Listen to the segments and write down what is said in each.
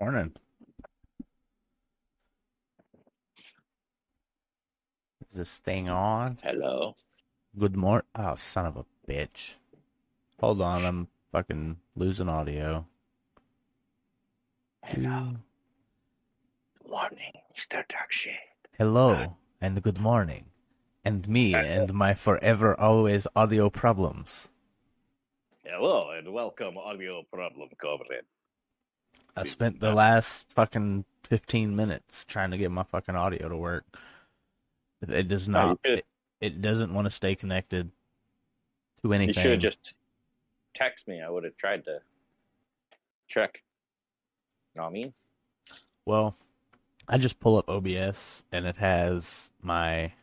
Morning. Is this thing on? Hello. Good morning. Oh, son of a bitch. Hold on, I'm fucking losing audio. Hello. Good morning, Mr. Darkshade. Hello, and good morning. And me, and my forever always audio problems. Hello, and welcome, audio problem, comrade. I spent the last fucking 15 minutes trying to get my fucking audio to work. It does not. It doesn't want to stay connected to anything. You should have just text me. I would have tried to check. You know what I mean? Well, I just pull up OBS, and it has my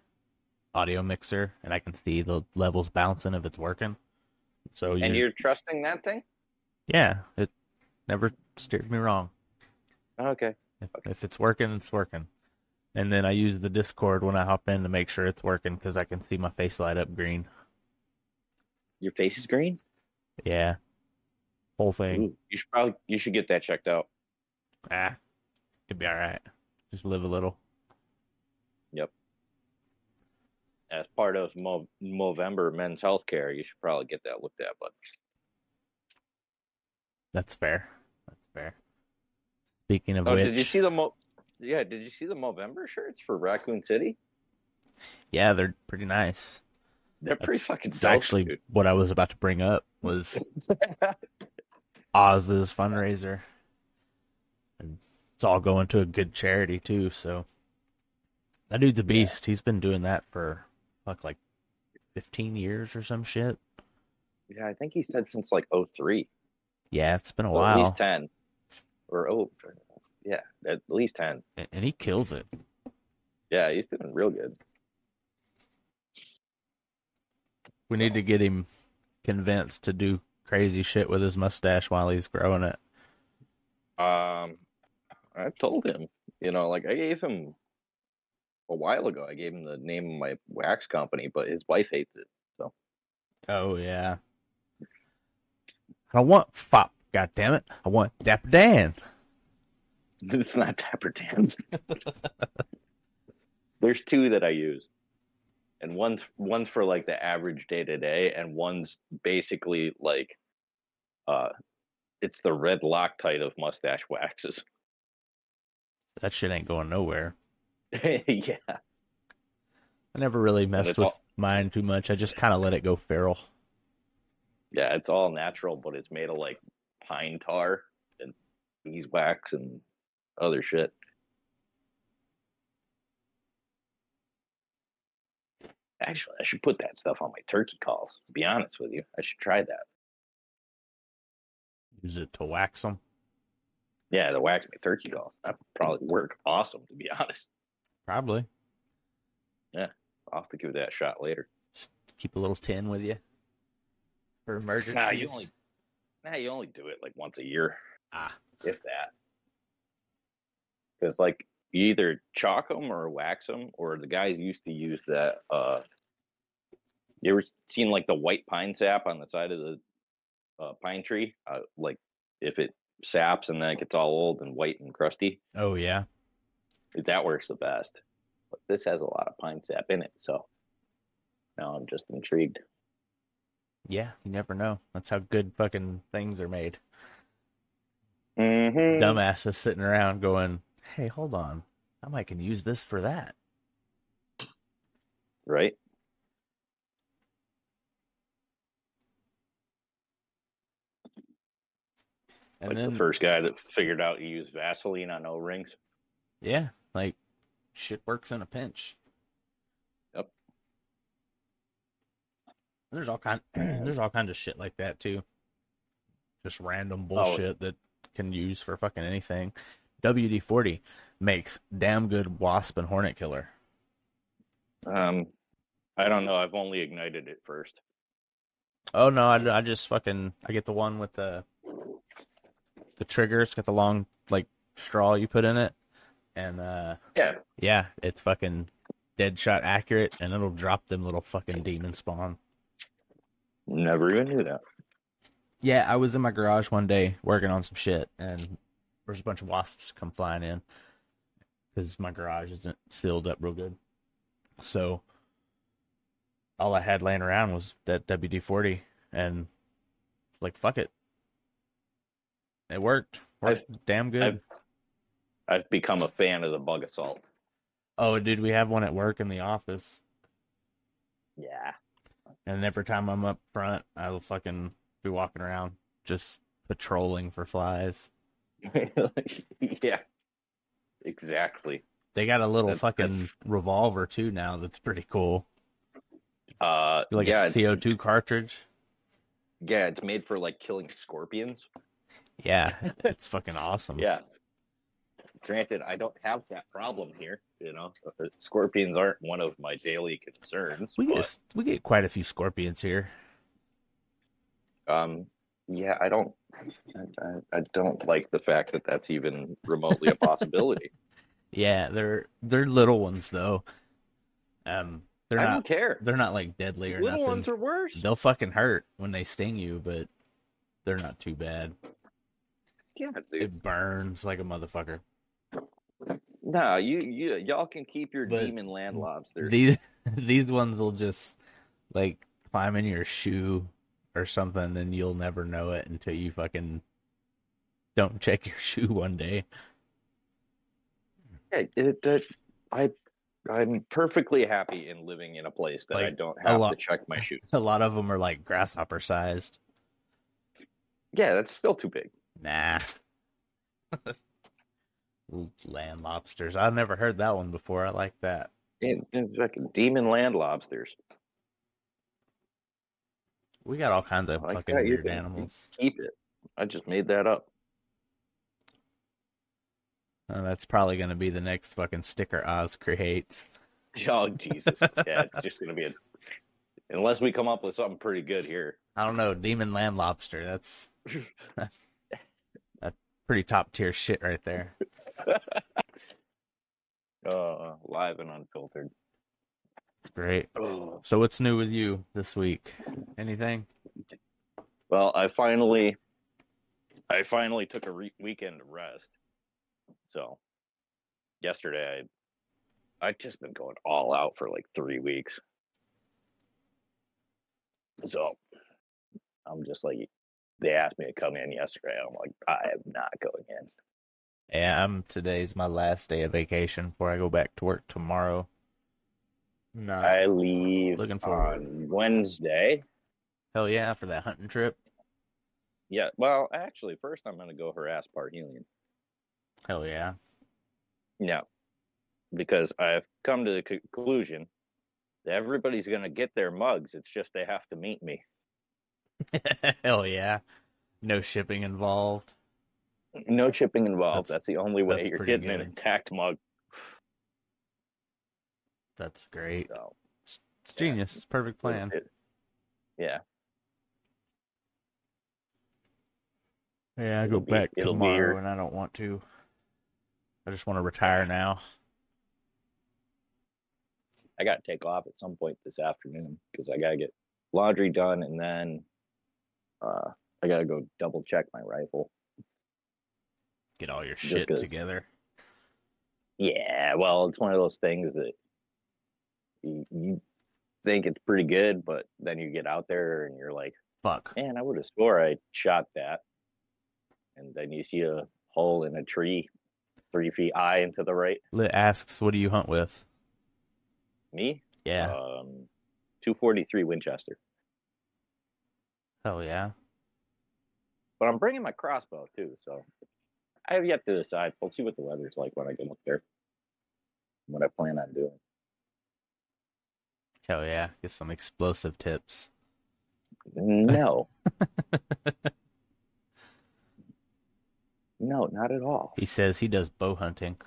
audio mixer, and I can see the levels bouncing if it's working. So you're trusting that thing? Yeah, it never steered me wrong. Okay. If it's working, it's working. And then I use the Discord when I hop in to make sure it's working because I can see my face light up green. Your face is green? Yeah. Whole thing. Ooh, you should get that checked out. It'd be all right. Just live a little. Yep. As part of Movember Men's Healthcare, you should probably get that looked at, bud. That's fair. Speaking of which... did you see the Movember shirts for Raccoon City? Yeah, they're pretty nice. That's actually what I was about to bring up was Oz's fundraiser. And it's all going to a good charity too, so that dude's a beast. Yeah. He's been doing that for like 15 years or some shit. Yeah, I think he said since like 03. Yeah, it's been a while. At least 10. Yeah, at least 10. And he kills it. Yeah, he's doing real good. We need to get him convinced to do crazy shit with his mustache while he's growing it. I told him, I gave him a while ago. I gave him the name of my wax company, but his wife hates it. So. Oh, yeah. I don't want FOP, goddammit. I want Dapper Dan. It's not Dapper Dan. There's two that I use. And one's for like the average day to day, and one's basically like it's the red Loctite of mustache waxes. That shit ain't going nowhere. Yeah. I never really messed with mine too much. I just kind of let it go feral. Yeah, it's all natural, but it's made of like pine tar and beeswax and other shit. Actually, I should put that stuff on my turkey calls, to be honest with you. I should try that. Use it to wax them? Yeah, to wax my turkey calls. That would probably work awesome, to be honest. Probably. Yeah, I'll have to give that a shot later. Keep a little tin with you for emergencies. Nah, you only do it like once a year. If that. Because like you either chalk them or wax them, or the guys used to use that. You ever seen like the white pine sap on the side of the pine tree? Like if it saps and then it gets all old and white and crusty. Oh yeah, that works the best. But this has a lot of pine sap in it, so now I'm just intrigued. Yeah, you never know. That's how good fucking things are made. Mm-hmm. Dumbasses sitting around going, hey, hold on. I might can use this for that. Right? And like then, the first guy that figured out to use Vaseline on O-rings. Yeah, like shit works in a pinch. Yep. There's all kinds of shit like that too. Just random bullshit that can use for fucking anything. WD-40 makes damn good wasp and hornet killer. I don't know. I've only ignited it first. Oh no! I just fucking get the one with the trigger. It's got the long like straw you put in it, and yeah, it's fucking dead shot accurate, and it'll drop them little fucking demon spawn. Never even knew that. Yeah, I was in my garage one day working on some shit, and there's a bunch of wasps come flying in because my garage isn't sealed up real good. So all I had laying around was that WD-40, and like, fuck it. It worked. Damn good. I've become a fan of the bug assault. Oh, dude, we have one at work in the office. Yeah. And every time I'm up front, I'll fucking be walking around just patrolling for flies. Yeah. Exactly. They got a little fucking revolver, too, now that's pretty cool. Like a CO2 cartridge. Yeah, it's made for, like, killing scorpions. Yeah, it's fucking awesome. Yeah. Granted, I don't have that problem here, you know. Scorpions aren't one of my daily concerns. We get quite a few scorpions here. Yeah, I don't like the fact that that's even remotely a possibility. Yeah, they're little ones though. I don't care. They're not like deadly or nothing. Little ones are worse. They'll fucking hurt when they sting you, but they're not too bad. Yeah, dude. It burns like a motherfucker. No, y'all can keep your demon land lobsters. These ones will just like climb in your shoe or something, and you'll never know it until you fucking don't check your shoe one day. Yeah, I'm perfectly happy in living in a place that like I don't have to check my shoes. A lot of them are like grasshopper sized. Yeah, that's still too big. Nah. Land lobsters. I've never heard that one before. I like that. It's like demon land lobsters. We got all kinds of fucking weird animals. Keep it. I just made that up. Oh, that's probably going to be the next fucking sticker Oz creates. Oh, Jesus. Yeah, it's just going to be unless we come up with something pretty good here. I don't know. Demon land lobster. That's pretty top tier shit right there. Live and unfiltered. That's great. Oh. So what's new with you this week? Anything? Well, I finally took a weekend to rest. So yesterday, I've just been going all out for like 3 weeks. So I'm just like, they asked me to come in yesterday. I'm like, I am not going in. Yeah, today's my last day of vacation before I go back to work tomorrow. No, I leave on Wednesday. Hell yeah, for that hunting trip. Yeah, well, actually, first I'm going to go harass Parhelion. Hell yeah. No, because I've come to the conclusion that everybody's going to get their mugs. It's just they have to meet me. Hell yeah. No shipping involved. No shipping involved. That's the only way you're getting an intact mug. That's great. So, it's genius. Yeah. It's a perfect plan. Yeah. Yeah, I go back tomorrow and I don't want to. I just want to retire now. I got to take off at some point this afternoon because I got to get laundry done, and then I got to go double check my rifle. Get all your shit together. Yeah, well, it's one of those things that you think it's pretty good, but then you get out there and you're like, fuck. Man, I would have swore I shot that. And then you see a hole in a tree 3 feet high and to the right. Lit asks, what do you hunt with? Me? Yeah. 243 Winchester. Hell yeah. But I'm bringing my crossbow too, so I have yet to decide. We'll see what the weather's like when I get up there. What I plan on doing. Hell yeah. Get some explosive tips. No. No, not at all. He says he does bow hunting.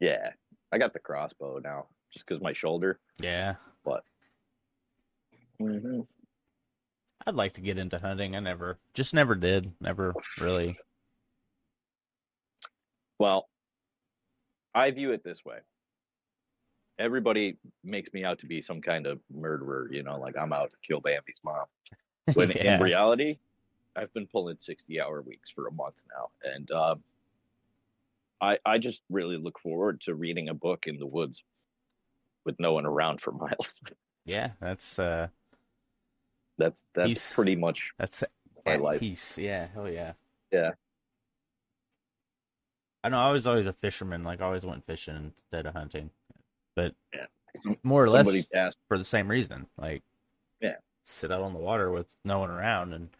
Yeah. I got the crossbow now just because my shoulder. Yeah. But mm-hmm. I'd like to get into hunting. I never did. Never really. Well, I view it this way. Everybody makes me out to be some kind of murderer, you know, like I'm out to kill Bambi's mom. When yeah. In reality, I've been pulling 60-hour weeks for a month now, and I just really look forward to reading a book in the woods with no one around for miles. Yeah, that's pretty much my life. Peace. Yeah, hell yeah. Yeah. I know I was always a fisherman. Like I always went fishing instead of hunting, but yeah. More or less for the same reason. Like, yeah, sit out on the water with no one around, and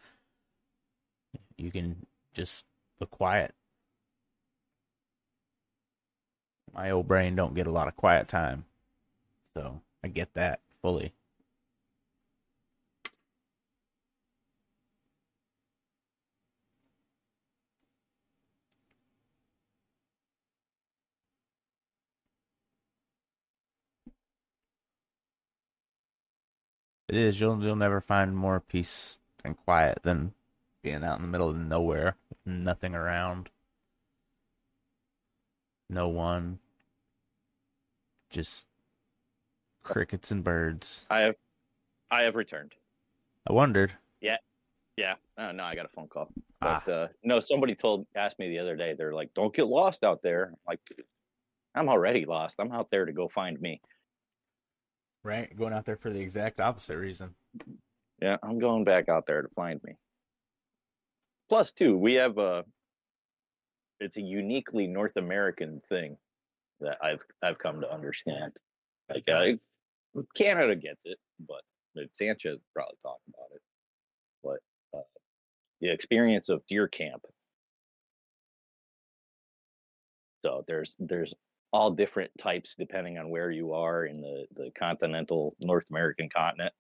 you can just look quiet. My old brain don't get a lot of quiet time, so I get that fully. It is. You'll never find more peace and quiet than being out in the middle of nowhere, with nothing around, no one, just crickets and birds. I have returned. I wondered. Yeah. Oh, no, I got a phone call. But no, somebody asked me the other day. They're like, "Don't get lost out there." I'm like, I'm already lost. I'm out there to go find me. Right, going out there for the exact opposite reason. Yeah, I'm going back out there to find me. Plus, too, we have it's a uniquely North American thing that I've come to understand. Like, Canada gets it, but Sanchez probably talked about it. But the experience of deer camp. So there's all different types depending on where you are in the continental North American continent,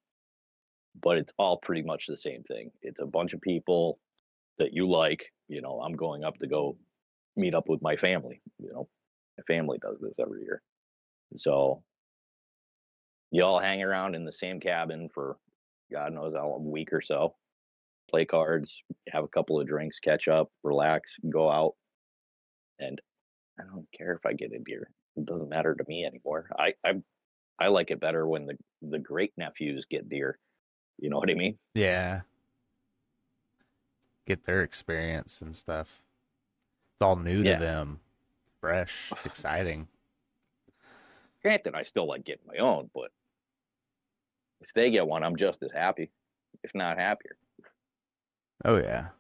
but it's all pretty much the same thing. It's a bunch of people that you like, you know, I'm going up to go meet up with my family, you know, my family does this every year. So you all hang around in the same cabin for God knows how long, a week or so, play cards, have a couple of drinks, catch up, relax, go out, and I don't care if I get a deer. It doesn't matter to me anymore. I like it better when the great nephews get deer. You know what I mean? Yeah. Get their experience and stuff. It's all new to them. It's fresh. It's exciting. Granted, I still like getting my own, but if they get one, I'm just as happy, if not happier. Oh, yeah.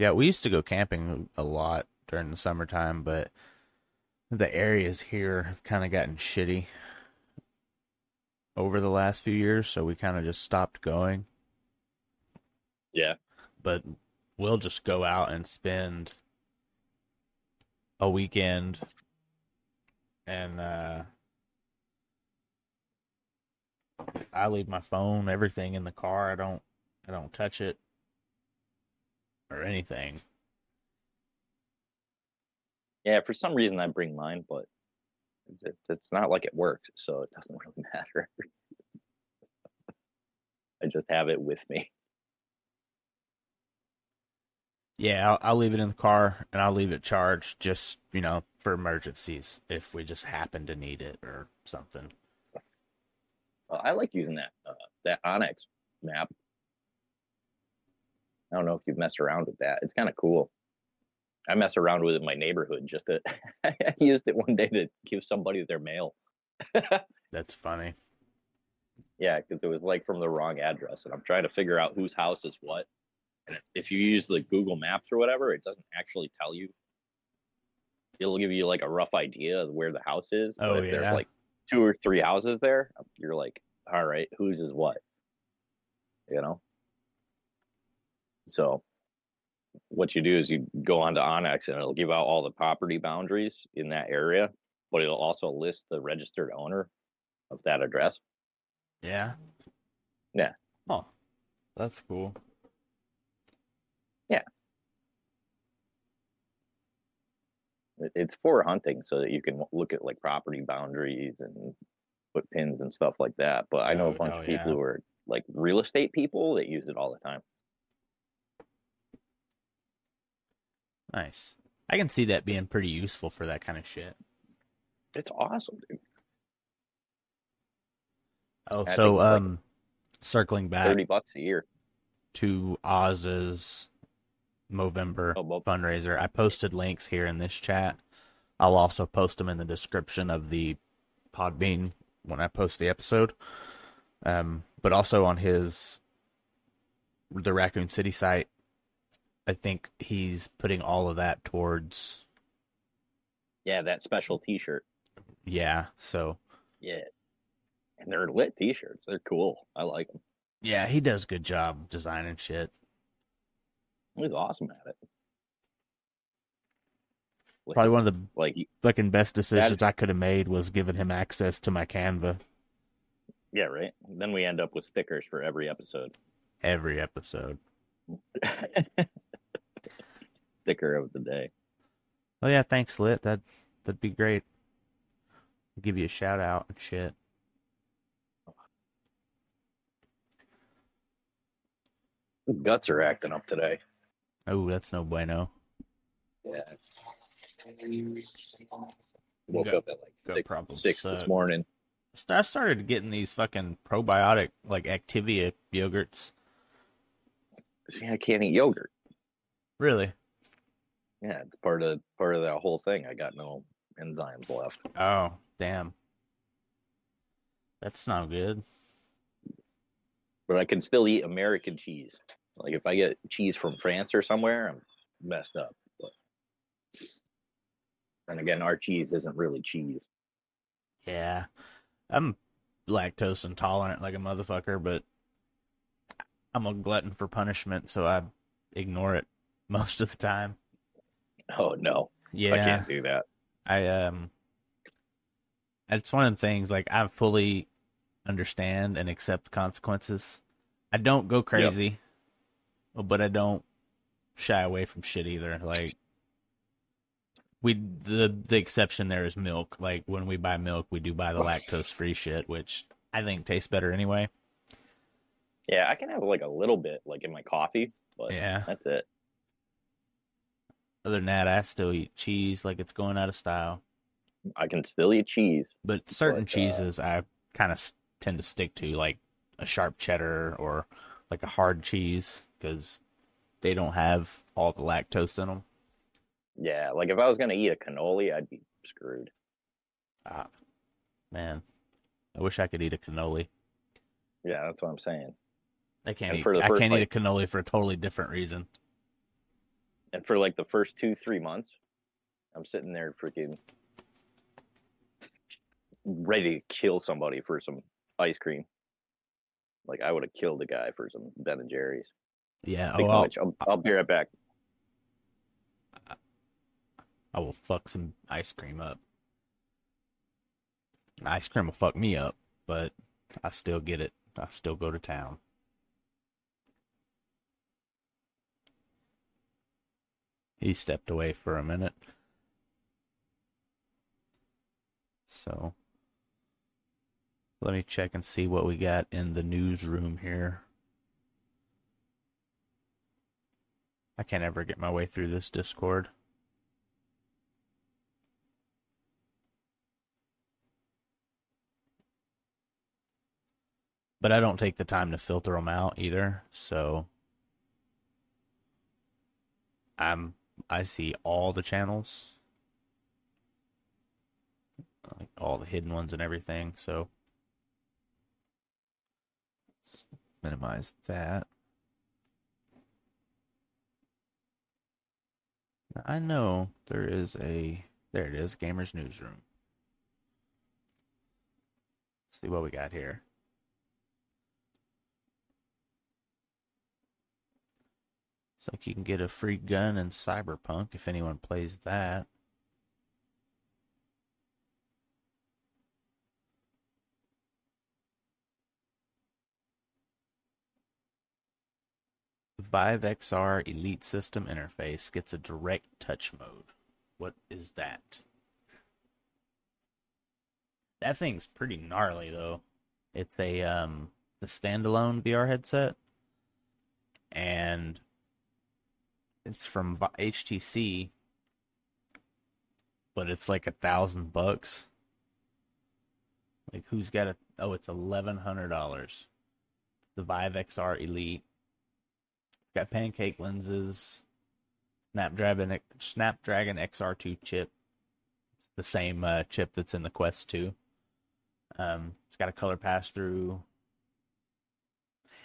Yeah, we used to go camping a lot during the summertime, but the areas here have kind of gotten shitty over the last few years, so we kind of just stopped going. Yeah. But we'll just go out and spend a weekend and I leave my phone, everything in the car. I don't touch it. Or anything. Yeah, for some reason I bring mine, but it's not like it works, so it doesn't really matter. I just have it with me. Yeah, I'll leave it in the car, and I'll leave it charged just, you know, for emergencies, if we just happen to need it or something. Well, I like using that Onyx map. I don't know if you've messed around with that. It's kind of cool. I mess around with it in my neighborhood just to. I used it one day to give somebody their mail. That's funny. Yeah, because it was like from the wrong address, and I'm trying to figure out whose house is what. And if you use the Google Maps or whatever, it doesn't actually tell you. It'll give you like a rough idea of where the house is. Oh, but if there's like 2 or 3 houses there, you're like, all right, whose is what? You know? So what you do is you go onto Onyx and it'll give out all the property boundaries in that area, but it'll also list the registered owner of that address. Yeah. Yeah. Oh, that's cool. Yeah. It's for hunting so that you can look at like property boundaries and put pins and stuff like that. But I know a bunch of people who are like real estate people that use it all the time. Nice. I can see that being pretty useful for that kind of shit. It's awesome, dude. Oh, so circling back $30 a year to Oz's Movember fundraiser. I posted links here in this chat. I'll also post them in the description of the Podbean when I post the episode. But also on the Raccoon City site, I think he's putting all of that towards... Yeah, that special t-shirt. Yeah, so... Yeah. And they're lit t-shirts. They're cool. I like them. Yeah, he does a good job designing shit. He's awesome at it. Probably one of the fucking best decisions I could have made was giving him access to my Canva. Yeah, right? Then we end up with stickers for every episode. Every episode. Sticker of the day. Oh, yeah, thanks, Lit. That'd be great. I'll give you a shout-out and shit. The guts are acting up today. Oh, that's no bueno. Yeah. Woke up at like 6 this morning. I started getting these fucking probiotic, Activia yogurts. See, I can't eat yogurt. Really? Yeah, it's part of that whole thing. I got no enzymes left. Oh, damn. That's not good. But I can still eat American cheese. Like, if I get cheese from France or somewhere, I'm messed up. But... And again, our cheese isn't really cheese. Yeah. I'm lactose intolerant like a motherfucker, but I'm a glutton for punishment, so I ignore it most of the time. Oh, no. Yeah. I can't do that. It's one of the things, I fully understand and accept consequences. I don't go crazy, but I don't shy away from shit either. The exception there is milk. When we buy milk, we do buy the lactose-free shit, which I think tastes better anyway. Yeah, I can have a little bit in my coffee, but that's it. Other than that, I still eat cheese it's going out of style. I can still eat cheese. But certain cheeses I kind of tend to stick to, like a sharp cheddar or a hard cheese, because they don't have all the lactose in them. Yeah, if I was going to eat a cannoli, I'd be screwed. Ah, man. I wish I could eat a cannoli. Yeah, that's what I'm saying. I can't eat a cannoli for a totally different reason. And for, the first 2-3 months, I'm sitting there freaking ready to kill somebody for some ice cream. I would have killed a guy for some Ben & Jerry's. Yeah. I'll be right back. I will fuck some ice cream up. Ice cream will fuck me up, but I still get it. I still go to town. He stepped away for a minute. So, let me check and see what we got in the newsroom here. I can't ever get my way through this Discord. But I don't take the time to filter them out either, so I see all the channels, all the hidden ones and everything. So let's minimize that. Now, I know there it is, Gamers Newsroom. Let's see what we got here. It's you can get a free gun in Cyberpunk if anyone plays that. Vive XR Elite System Interface gets a direct touch mode. What is that? That thing's pretty gnarly, though. It's the standalone VR headset. And... it's from HTC, but it's $1,000. Who's got it's $1,100. The Vive XR Elite. Got pancake lenses, Snapdragon XR2 chip. It's the same chip that's in the Quest 2. It's got a color pass-through.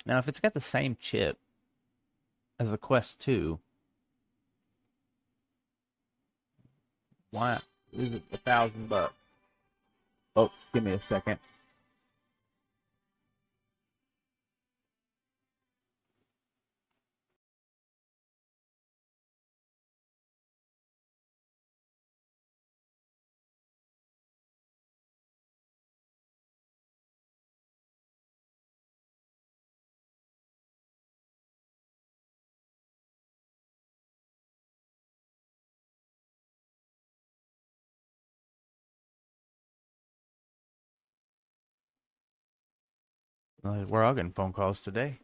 Now, if it's got the same chip as the Quest 2, why is it $1,000? Oh, give me a second. We're all getting phone calls today.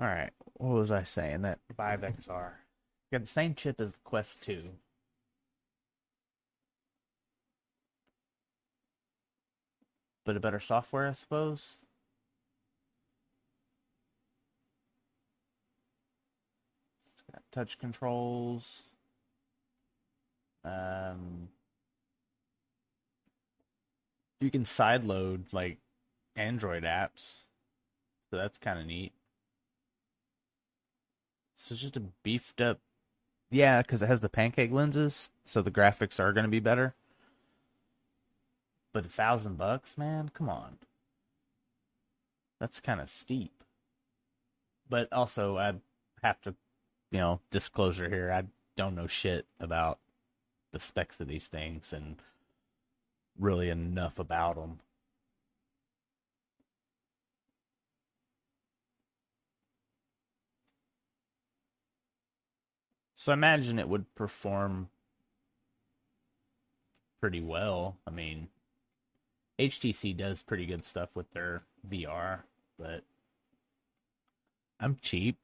Alright, what was I saying? That Vive XR. Got the same chip as the Quest 2. But a better software, I suppose? It's got touch controls. You can sideload, like, Android apps, so that's kind of neat. So it's just a beefed up, yeah, because it has the pancake lenses, so the graphics are going to be better. But $1,000, man, come on, that's kind of steep. But also, I have to, you know, disclosure here: I don't know shit about the specs of these things, and really enough about them. So I imagine it would perform pretty well. I mean, HTC does pretty good stuff with their VR, but I'm cheap,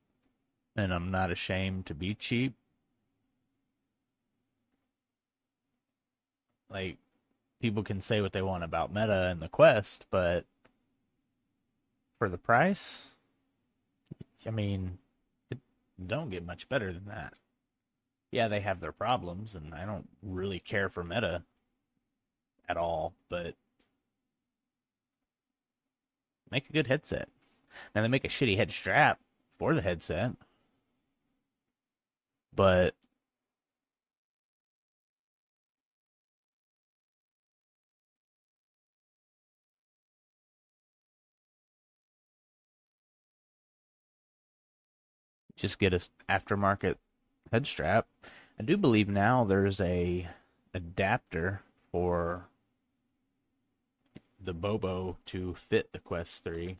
and I'm not ashamed to be cheap. Like, people can say what they want about Meta and the Quest, but for the price, I mean, it don't get much better than that. Yeah, they have their problems, and I don't really care for Meta at all, but make a good headset. Now, they make a shitty head strap for the headset, but just get an aftermarket head strap. I do believe now there's a adapter for the Bobo to fit the Quest 3.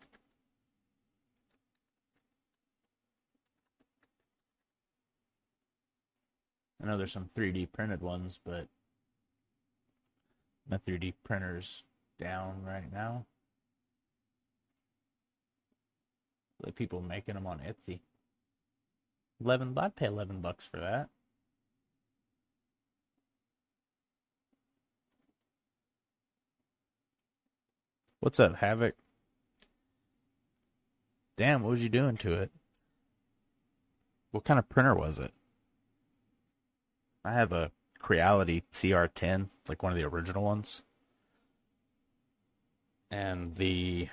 I know there's some 3D printed ones, but my 3D printer's down right now. The people making them on Etsy. I'd pay $11 for that. What's up, Havoc? Damn, what was you doing to it? What kind of printer was it? I have a Creality CR10, like one of the original ones. And the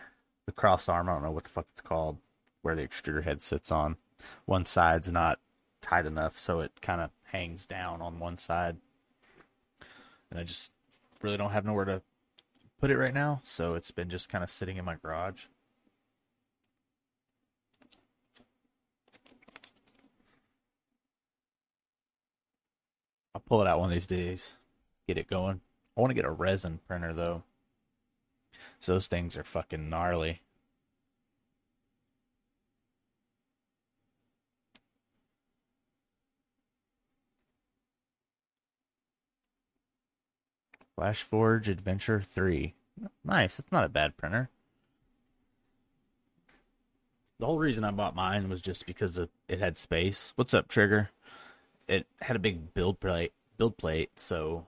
cross arm, I don't know what the fuck it's called, where the extruder head sits on. One side's not tight enough, so it kind of hangs down on one side. And I just really don't have nowhere to put it right now, so it's been just kind of sitting in my garage. I'll pull it out one of these days, get it going. I want to get a resin printer, though. So those things are fucking gnarly. FlashForge Adventure 3. Nice, it's not a bad printer. The whole reason I bought mine was just because it had space. What's up, Trigger? It had a big build plate, so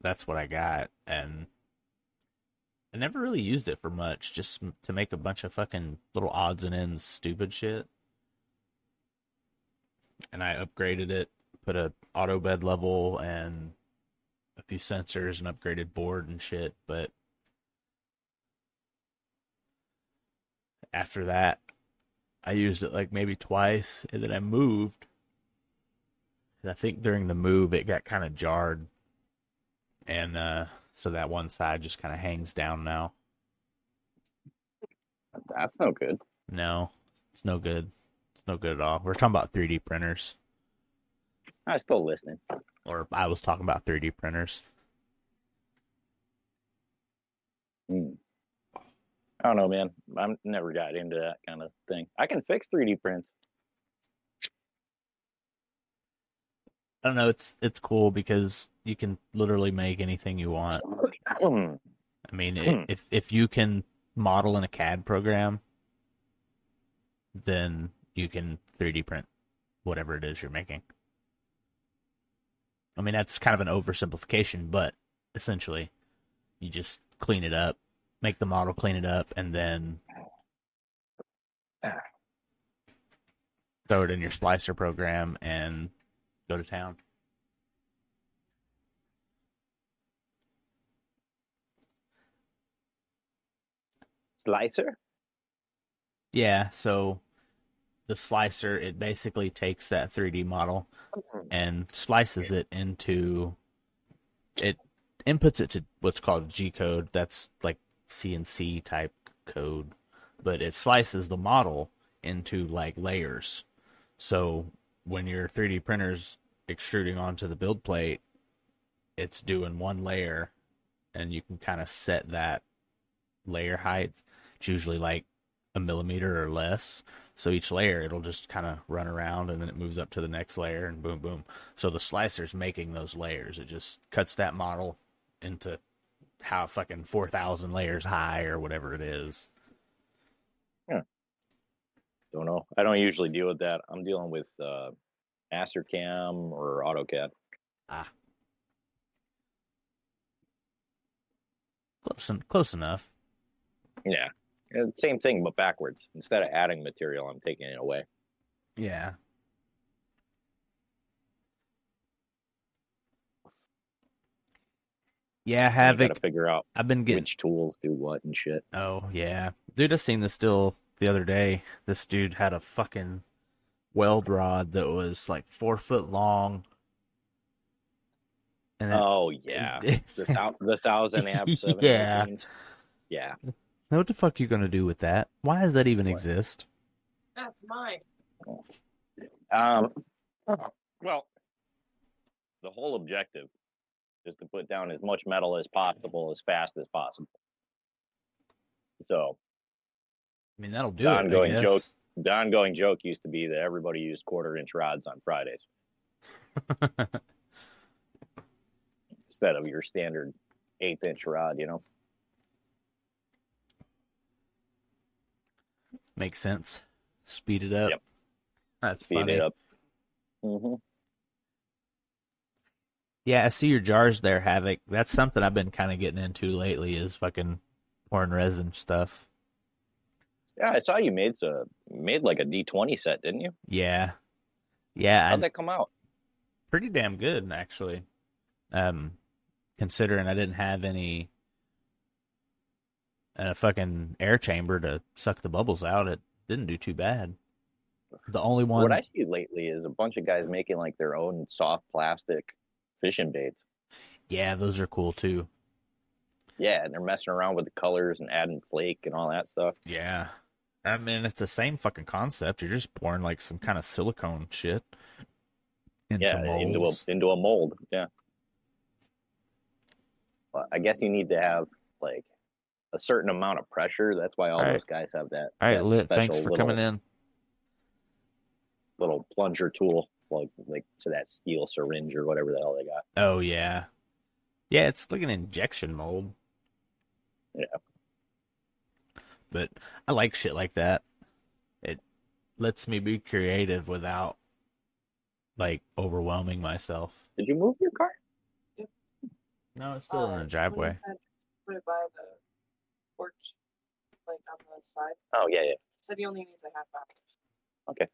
that's what I got. And I never really used it for much, just to make a bunch of fucking little odds and ends stupid shit. and I upgraded it, put a auto bed level and a few sensors and upgraded board and shit, but after that, I used it like maybe twice, and then I moved. And I think during the move, it got kind of jarred. And so that one side just kind of hangs down now. That's no good. No, it's no good. It's no good at all. We're talking about 3D printers. I'm still listening. Or I was talking about 3D printers. I don't know, man. I've never got into that kind of thing. I can fix 3D prints. I don't know. It's cool because you can literally make anything you want. I mean, if you can model in a CAD program, then you can 3D print whatever it is you're making. I mean, that's kind of an oversimplification, but essentially, you just clean it up, make the model, clean it up, and then throw it in your splicer program and go to town. Slicer? Yeah, so the slicer, it basically takes that 3D model and slices it into, it inputs it to what's called G-code. That's like CNC type code, but it slices the model into like layers. So when your 3D printer's extruding onto the build plate, it's doing one layer, and you can kind of set that layer height. It's usually like a millimeter or less, so each layer it'll just kind of run around, and then it moves up to the next layer, and boom, boom. So the slicer's making those layers. It just cuts that model into how fucking 4,000 layers high or whatever it is. Yeah. Don't know. I don't usually deal with that. I'm dealing with Mastercam or AutoCAD. Ah. Close enough. Yeah. Same thing, but backwards. Instead of adding material, I'm taking it away. Yeah. Yeah, Havoc. You gotta figure out I've been getting which tools do what and shit. Oh, yeah. Dude, I seen this still the other day. This dude had a fucking weld rod that was like 4 foot long. And oh, yeah. the 1,000 amp 7 Yeah. Routines. Yeah. Now, what the fuck are you going to do with that? Why does that even exist? That's mine. Well, the whole objective is to put down as much metal as possible, as fast as possible. So, I mean, that'll do it, I guess. The ongoing joke used to be that everybody used quarter-inch rods on Fridays. Instead of your standard eighth-inch rod, you know? Makes sense. Speed it up. Yep. That's Speed funny. It up. Mm-hmm. Yeah, I see your jars there, Havoc. That's something I've been kind of getting into lately is fucking pouring resin stuff. Yeah, I saw you made like a D20 set, didn't you? Yeah. Yeah. How'd that come out? Pretty damn good, actually. Considering I didn't have any a fucking air chamber to suck the bubbles out, it didn't do too bad. The only one... What I see lately is a bunch of guys making like their own soft plastic fishing baits. Yeah, those are cool too. Yeah, and they're messing around with the colors and adding flake and all that stuff. Yeah. I mean, it's the same fucking concept. You're just pouring like some kind of silicone shit into molds. into a mold. Yeah. Well, I guess you need to have like a certain amount of pressure. That's why all those guys have that. All right, Lit. Thanks for coming in. Little plunger tool. Like to that steel syringe or whatever the hell they got. Oh, yeah. Yeah, it's like an injection mold. Yeah. But I like shit like that. It lets me be creative without, like, overwhelming myself. Did you move your car? No, it's still in the driveway. Put it by the porch, like, on the side. Oh, yeah, yeah. Said he only needs a half hour. Okay.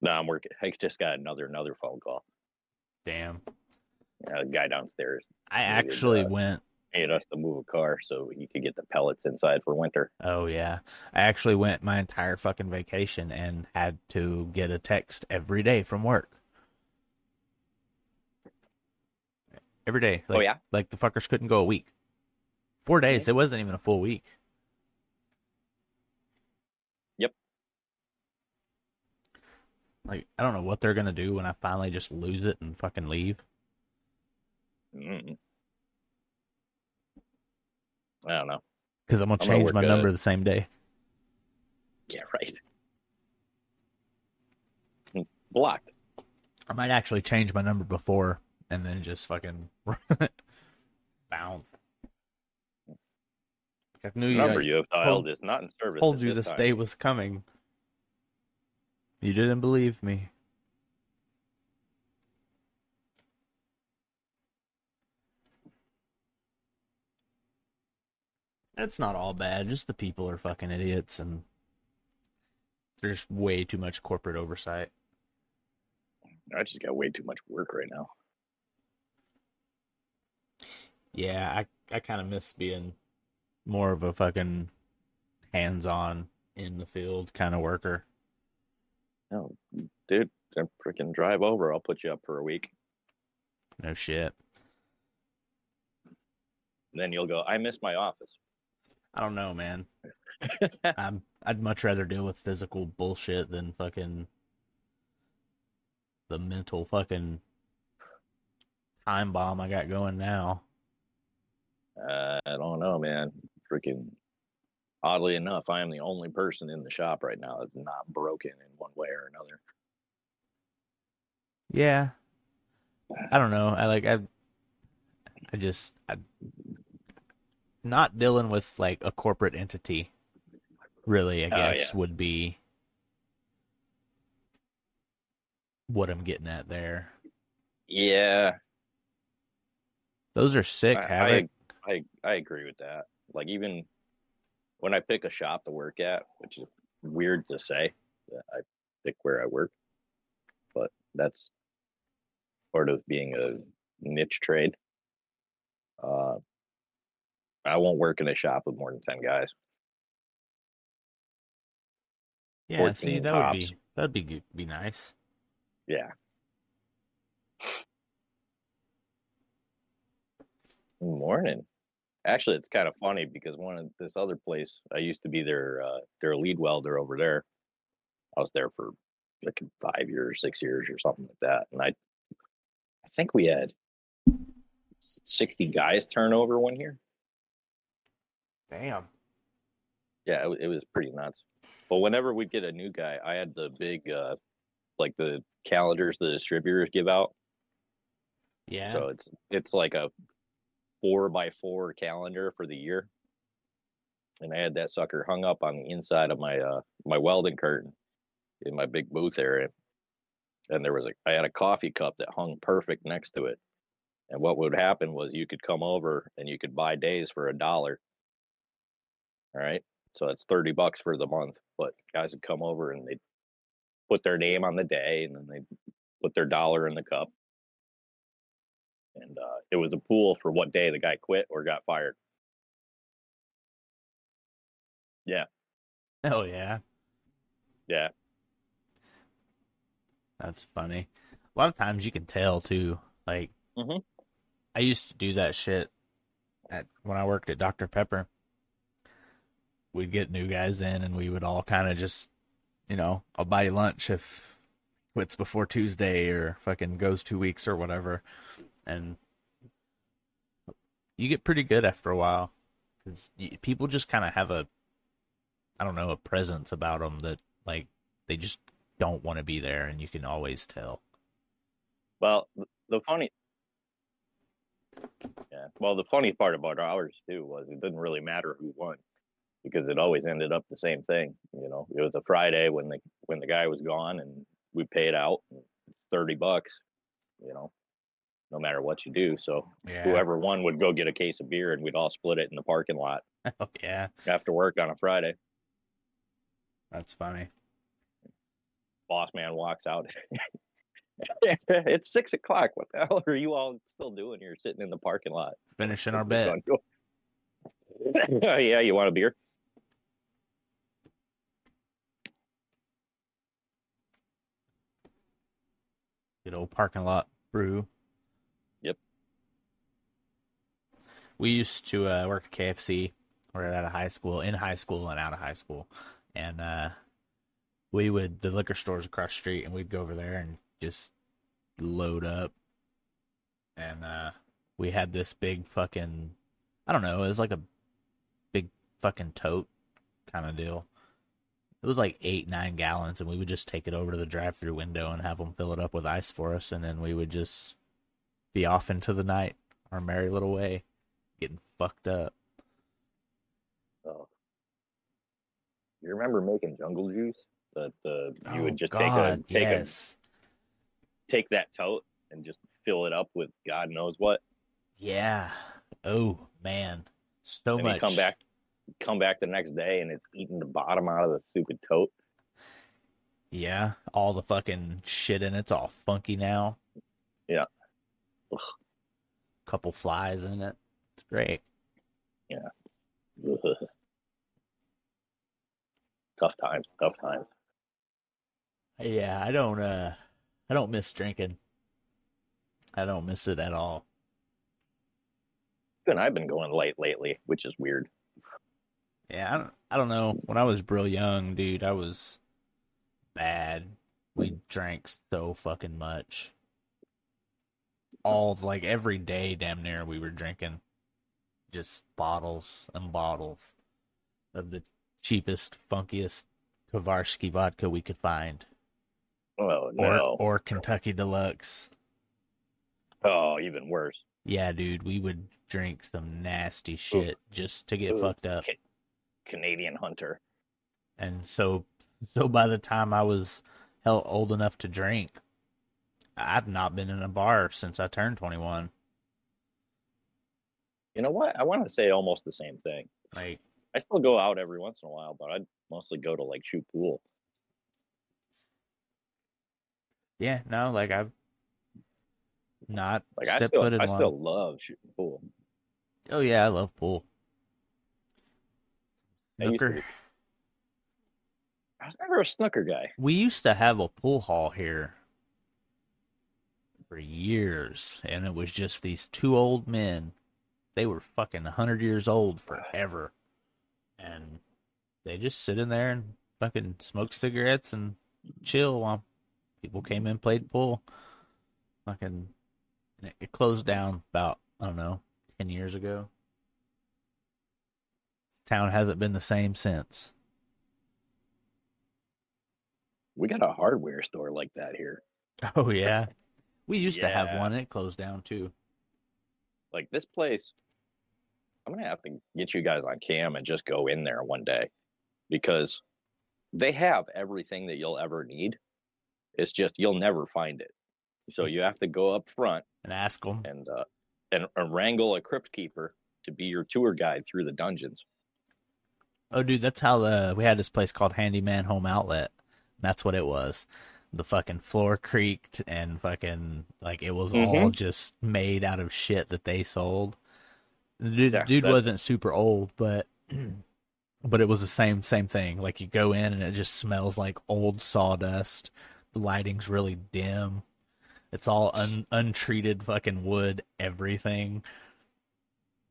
No, I'm working. I just got another phone call. Damn. Yeah, the guy downstairs. I actually went. Made us to move a car so you could get the pellets inside for winter. Oh, yeah. I actually went my entire fucking vacation and had to get a text every day from work. Every day. Like, oh, yeah? Like the fuckers couldn't go a week. 4 days. Okay. It wasn't even a full week. Yep. Like, I don't know what they're going to do when I finally just lose it and fucking leave. Mm-mm. I don't know. Because I'm going to change my number the same day. Yeah, right. Blocked. I might actually change my number before and then just fucking bounce. I knew the number you have dialed is not in service. Told you this day was coming. You didn't believe me. It's not all bad. Just the people are fucking idiots, and there's way too much corporate oversight. I just got way too much work right now. Yeah, I kind of miss being more of a fucking hands-on, in-the-field kind of worker. No, dude, I freaking drive over. I'll put you up for a week. No shit. And then you'll go, I miss my office. I don't know, man. I'd much rather deal with physical bullshit than fucking the mental fucking time bomb I got going now. I don't know, man. Freaking oddly enough, I am the only person in the shop right now that's not broken in one way or another. Yeah. I don't know. I not dealing with like a corporate entity, really, I guess, would be what I'm getting at there. Yeah. Those are sick, Havoc. I agree with that. Like, even when I pick a shop to work at, which is weird to say, I pick where I work, but that's part of being a niche trade. I won't work in a shop with more than 10 guys. Yeah, see, that'd be nice. Yeah. Morning. Actually, it's kind of funny because one of this other place, I used to be their lead welder over there. I was there for like 5 years, 6 years or something like that. And I think we had 60 guys turnover one year. Damn. Yeah, it was pretty nuts. But whenever we'd get a new guy, I had the big, like the calendars the distributors give out. Yeah. So it's like a 4x4 calendar for the year, and I had that sucker hung up on the inside of my my welding curtain in my big booth area. And there was I had a coffee cup that hung perfect next to it. And what would happen was you could come over and you could buy days for $1. All right, so that's $30 for the month. But guys would come over and they'd put their name on the day, and then they'd put their dollar in the cup. And it was a pool for what day the guy quit or got fired. Yeah. Hell yeah. Yeah. That's funny. A lot of times you can tell, too. Like, mm-hmm. I used to do that shit when I worked at Dr. Pepper. We'd get new guys in, and we would all kind of just, I'll buy you lunch if quits before Tuesday or fucking goes 2 weeks or whatever. And you get pretty good after a while because people just kind of have a presence about them that, like, they just don't want to be there, and you can always tell. Well, the funny part about ours, too, was it didn't really matter who won. Because it always ended up the same thing, It was a Friday when the guy was gone, and we paid out $30, no matter what you do. So whoever won would go get a case of beer, and we'd all split it in the parking lot. Oh, yeah, after work on a Friday. That's funny. boss man walks out. It's 6 o'clock. What the hell are you all still doing here? Sitting in the parking lot, finishing our bed. Yeah, you want a beer? Good old parking lot brew. Yep. We used to work at KFC. We're out of high school, in high school, and out of high school, and we would the liquor stores across the street, and we'd go over there and just load up. And we had this big fucking, I don't know, it was like a big fucking tote kind of deal. It was like 8-9 gallons, and we would just take it over to the drive-thru window and have them fill it up with ice for us, and then we would just be off into the night, our merry little way, getting fucked up. Oh. You remember making jungle juice? You would just take that tote and just fill it up with God knows what. Yeah. Oh man, so and much. You come back the next day, and it's eating the bottom out of the stupid tote. Yeah, all the fucking shit in it's all funky now. Yeah. Ugh. Couple flies in it. It's great. Yeah. Ugh. Tough times. Yeah, I don't miss drinking. I don't miss it at all. And I've been going late lately, which is weird. Yeah, I don't know. When I was real young, dude, I was bad. We drank so fucking much. All, like, every day, damn near, we were drinking just bottles and bottles of the cheapest, funkiest Kvarsky vodka we could find. Oh, no. Or Kentucky Deluxe. Oh, even worse. Yeah, dude, we would drink some nasty shit just to get fucked up. Canadian Hunter. And so by the time I was old enough to drink, I've not been in a bar since I turned 21. You know what? I want to say almost the same thing. Like, I still go out every once in a while, but I mostly go to, like, shoot pool. Yeah, no, like, I've not like step-footed. I still love shooting pool. Oh yeah, I love pool. Snooker. I was never a snooker guy. We used to have a pool hall here for years, and it was just these two old men. They were fucking 100 years old forever, and they just sit in there and fucking smoke cigarettes and chill while people came in and played pool. Fucking. It closed down about, 10 years ago. Town hasn't been the same since. We got a hardware store like that here. Oh, yeah. We used to have one. It closed down, too. Like, this place, I'm going to have to get you guys on cam and just go in there one day. Because they have everything that you'll ever need. It's just you'll never find it. So you have to go up front and ask them and wrangle a crypt keeper to be your tour guide through the dungeons. Oh, dude, that's how we had this place called Handyman Home Outlet. That's what it was. The fucking floor creaked and fucking, like, it was all just made out of shit that they sold. The dude wasn't super old, but it was the same thing. Like, you go in and it just smells like old sawdust. The lighting's really dim. It's all untreated fucking wood, everything.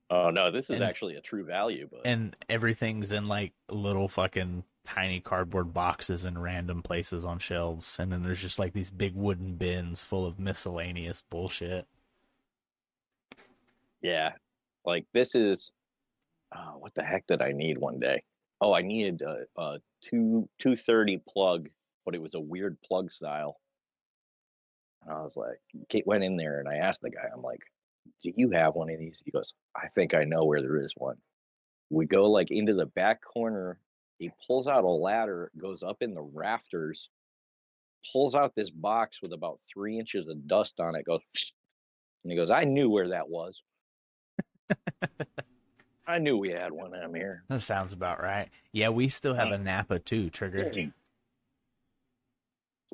Oh, no, this is actually a True Value. But... And everything's in, like, little fucking tiny cardboard boxes in random places on shelves. And then there's just, like, these big wooden bins full of miscellaneous bullshit. Yeah. Like, this is... Oh, what the heck did I need one day? Oh, I needed a 230 plug, but it was a weird plug style. And I was like, went in there and I asked the guy, I'm like, do you have one of these? He goes, I think I know where there is one. We go like into the back corner. He pulls out a ladder, goes up in the rafters, pulls out this box with about 3 inches of dust on it, goes, and he goes, I knew where that was. I knew we had one out here. That sounds about right. Yeah, we still have a Napa too, Trigger.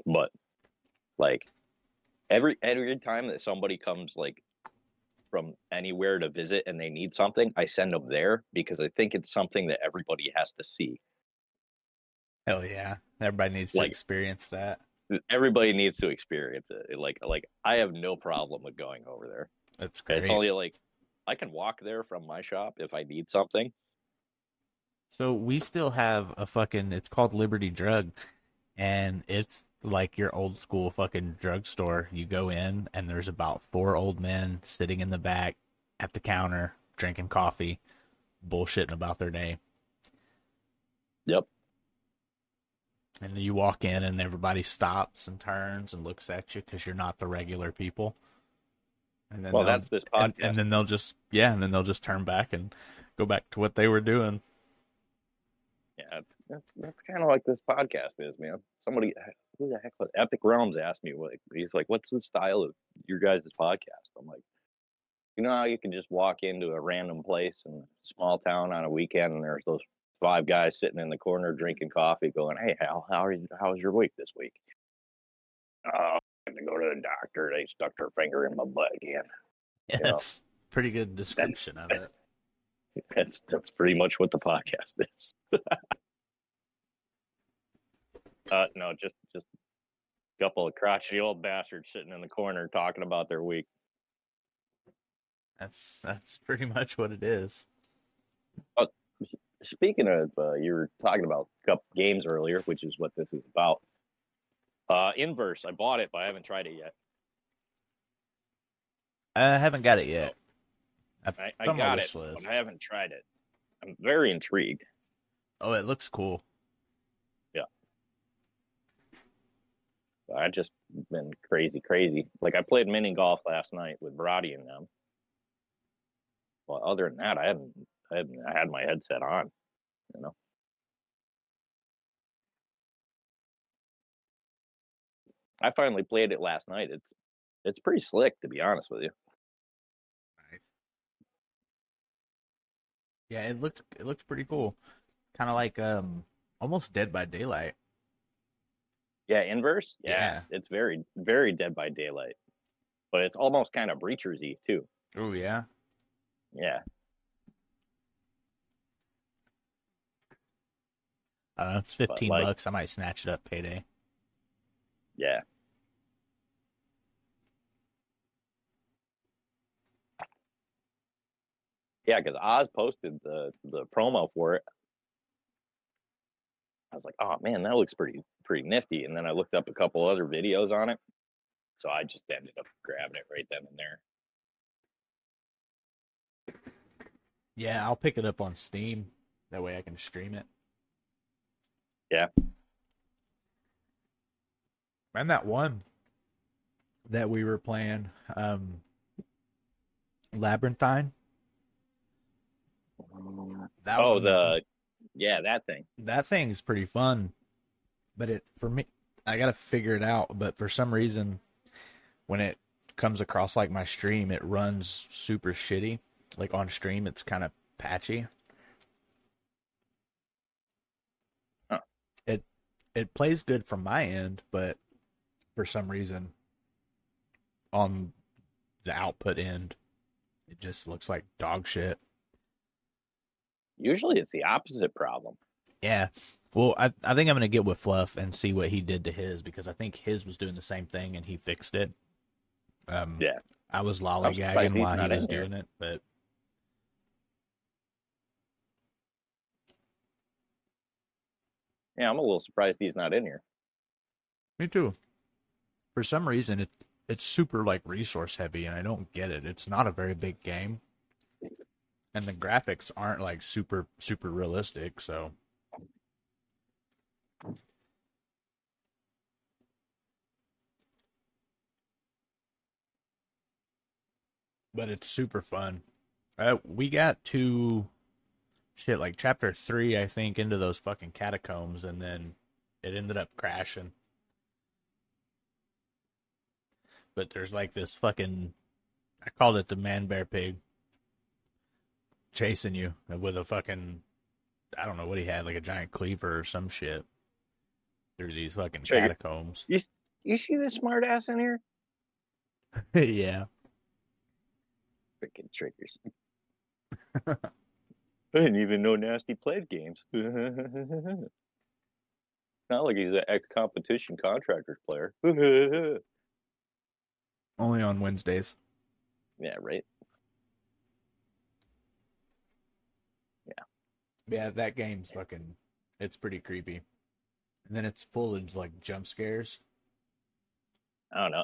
But like every time that somebody comes like from anywhere to visit and they need something, I send them there because I think it's something that everybody has to see. Hell yeah. Everybody needs to experience that. Everybody needs to experience it. Like I have no problem with going over there. That's great. It's only like I can walk there from my shop if I need something. So we still have a fucking, it's called Liberty Drug, and it's like your old school fucking drugstore. You go in and there's about 4 old men sitting in the back at the counter drinking coffee, bullshitting about their day. Yep. And you walk in and everybody stops and turns and looks at you because you're not the regular people. And then that's this podcast. And then they'll just, turn back and go back to what they were doing. Yeah, that's kind of like this podcast is, man. Somebody, who the heck was Epic Realms, asked me, like, he's like, what's the style of your guys' podcast? I'm like, you know how you can just walk into a random place in a small town on a weekend and there's those 5 guys sitting in the corner drinking coffee going, hey, Hal, how was your week this week? Oh, I had to go to the doctor. They stuck their finger in my butt again. Yeah, that's a pretty good description of it. That's pretty much what the podcast is. No, just a couple of crotchety old bastards sitting in the corner talking about their week. That's pretty much what it is. Speaking of, you were talking about cup games earlier, which is what this is about. Inverse, I bought it, but I haven't tried it yet. I haven't got it yet. I got it, but I haven't tried it. I'm very intrigued. Oh, it looks cool. Yeah. I just been crazy. Like, I played mini golf last night with Brody and them. Well, other than that, I had my headset on, you know. I finally played it last night. It's pretty slick, to be honest with you. Nice. Yeah, it looked pretty cool. Kind of like almost Dead by Daylight. Yeah, Inverse. Yeah, it's very, very Dead by Daylight, but it's almost kind of Breachersy too. Oh yeah. Yeah. I don't know, it's $15. I might snatch it up payday. Yeah. Yeah, because Oz posted the promo for it. I was like, oh man, that looks pretty nifty. And then I looked up a couple other videos on it. So I just ended up grabbing it right then and there. Yeah, I'll pick it up on Steam. That way I can stream it. Yeah. And that one that we were playing, Labyrinthine. That thing. That thing's pretty fun. But I gotta figure it out, but for some reason when it comes across like my stream, it runs super shitty. Like on stream it's kinda patchy. It plays good from my end, but for some reason, on the output end, it just looks like dog shit. Usually it's the opposite problem. Yeah. Well, I think I'm going to get with Fluff and see what he did to his, because I think his was doing the same thing and he fixed it. Yeah. I was lollygagging while he was doing it, but... Yeah, I'm a little surprised he's not in here. Me too. For some reason, it's super like resource heavy, and I don't get it. It's not a very big game, and the graphics aren't like super super realistic. So, but it's super fun. We got to. Shit, like chapter 3, I think, into those fucking catacombs, and then it ended up crashing. But there's like this fucking, I called it the man bear pig, chasing you with a fucking, I don't know what he had, like a giant cleaver or some shit. through these fucking catacombs. You see this smart ass in here? Yeah. Freaking triggers. I didn't even know Nasty played games. Not like he's an ex-competition contractors player. Only on Wednesdays. Yeah, right. Yeah. Yeah, that game's fucking... It's pretty creepy. And then it's full of, like, jump scares. I don't know.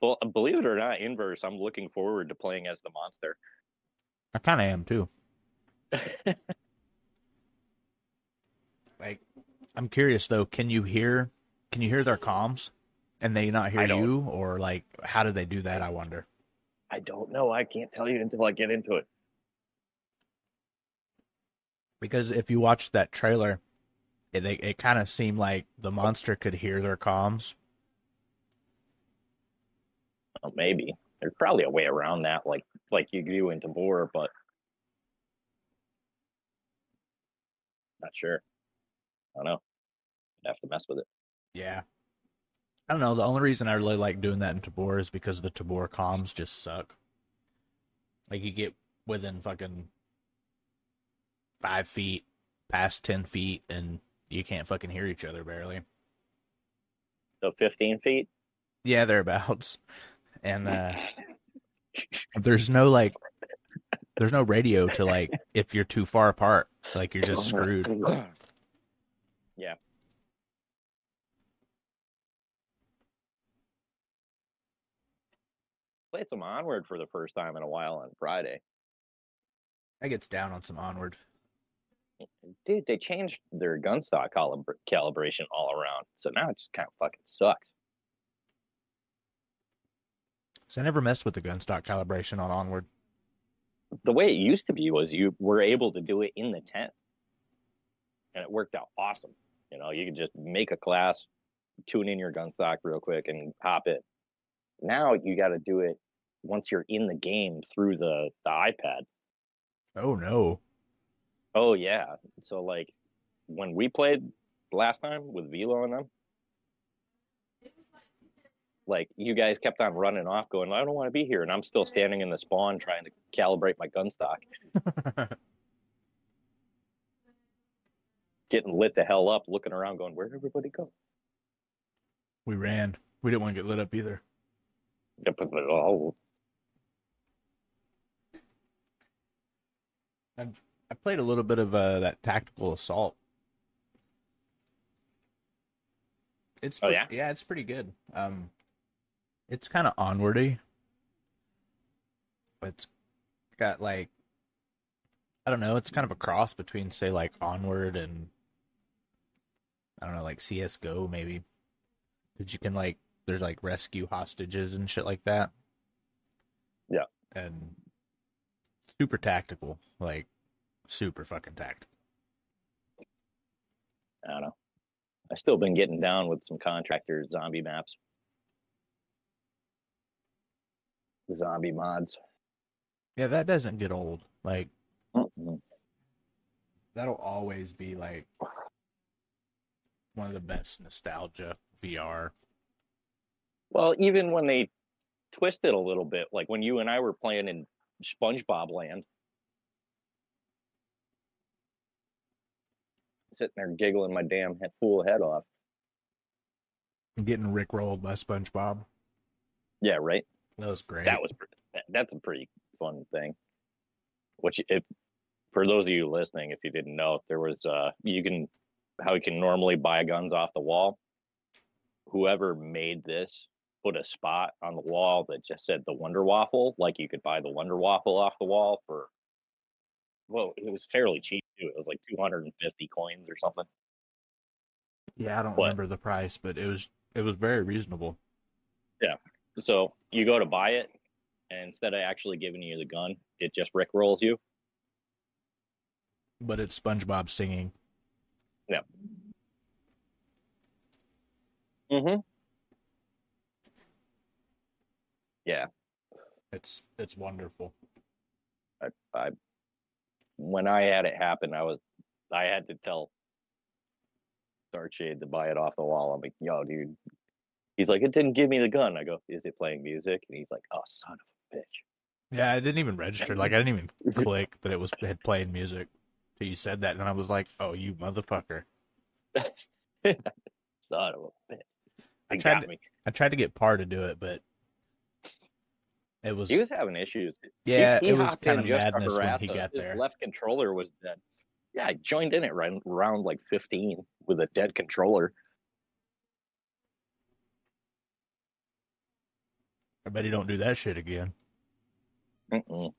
Well, believe it or not, Inverse, I'm looking forward to playing as the monster. I kind of am, too. Like, I'm curious, though. Can you hear their comms? And they not hear you? Or, like, how do they do that, I wonder? I don't know. I can't tell you until I get into it. Because if you watch that trailer, it kind of seemed like the monster could hear their comms. Well, maybe. There's probably a way around that, like you do in Tabor, but... Not sure. I don't know. I'd have to mess with it. Yeah. I don't know. The only reason I really like doing that in Tabor is because the Tabor comms just suck. Like, you get within fucking 5 feet, past 10 feet, and you can't fucking hear each other, barely. So 15 feet? Yeah, thereabouts. And there's no radio to, like, if you're too far apart. Like, you're just screwed. Yeah. Played some Onward for the first time in a while on Friday. I gets down on some Onward. Dude, they changed their gun stock calibration all around, so now it just kind of fucking sucks. So I never messed with the gun stock calibration on Onward. The way it used to be was you were able to do it in the tent, and it worked out awesome. You know, you could just make a class, tune in your gun stock real quick, and pop it. Now you got to do it once you're in the game through the iPad. Oh, no. Oh, yeah. So, like, when we played last time with Velo and them, like, you guys kept on running off going, I don't want to be here, and I'm still standing in the spawn trying to calibrate my gun stock. Getting lit the hell up, looking around going, where'd everybody go? We ran. We didn't want to get lit up either. I played a little bit of that Tactical Assault. It's pretty, yeah, it's pretty good. It's kind of Onwardy, but it's got, like, I don't know. It's kind of a cross between, say, like, Onward and, I don't know, like CS:GO maybe, because you can, like, there's, like, rescue hostages and shit like that. Yeah. And super tactical. Like, super fucking tactical. I don't know. I've still been getting down with some contractor zombie maps. The zombie mods. Yeah, that doesn't get old. Like, that'll always be, like, one of the best nostalgia VR. Well, even when they twist it a little bit, like when you and I were playing in SpongeBob land, sitting there giggling my damn fool head off. Getting rickrolled by SpongeBob. Yeah, right? That was great. That's a pretty fun thing. Which, for those of you listening, if you didn't know, there was how you can normally buy guns off the wall. Whoever made this put a spot on the wall that just said the Wonder Waffle. Like, you could buy the Wonder Waffle off the wall for, well, it was fairly cheap too. It was like 250 coins or something. Yeah, I don't remember the price, but it was very reasonable. Yeah. So you go to buy it, and instead of actually giving you the gun, it just rickrolls you. But it's SpongeBob singing. Yeah. Mm-hmm. Yeah. It's wonderful. I when I had it happen, I had to tell Darkshade to buy it off the wall. I'm like, yo, dude. He's like, it didn't give me the gun. I go, is it playing music? And he's like, oh, son of a bitch. Yeah, I didn't even register. Like, I didn't even click that it had played music. So you said that, and I was like, oh, you motherfucker. Son of a bitch. I tried to get Par to do it, but it was... He was having issues. Yeah, he it was kind of madness when he got there. His left controller was dead. Yeah, I joined in at round like 15 with a dead controller. I bet he don't do that shit again. Mm-mm.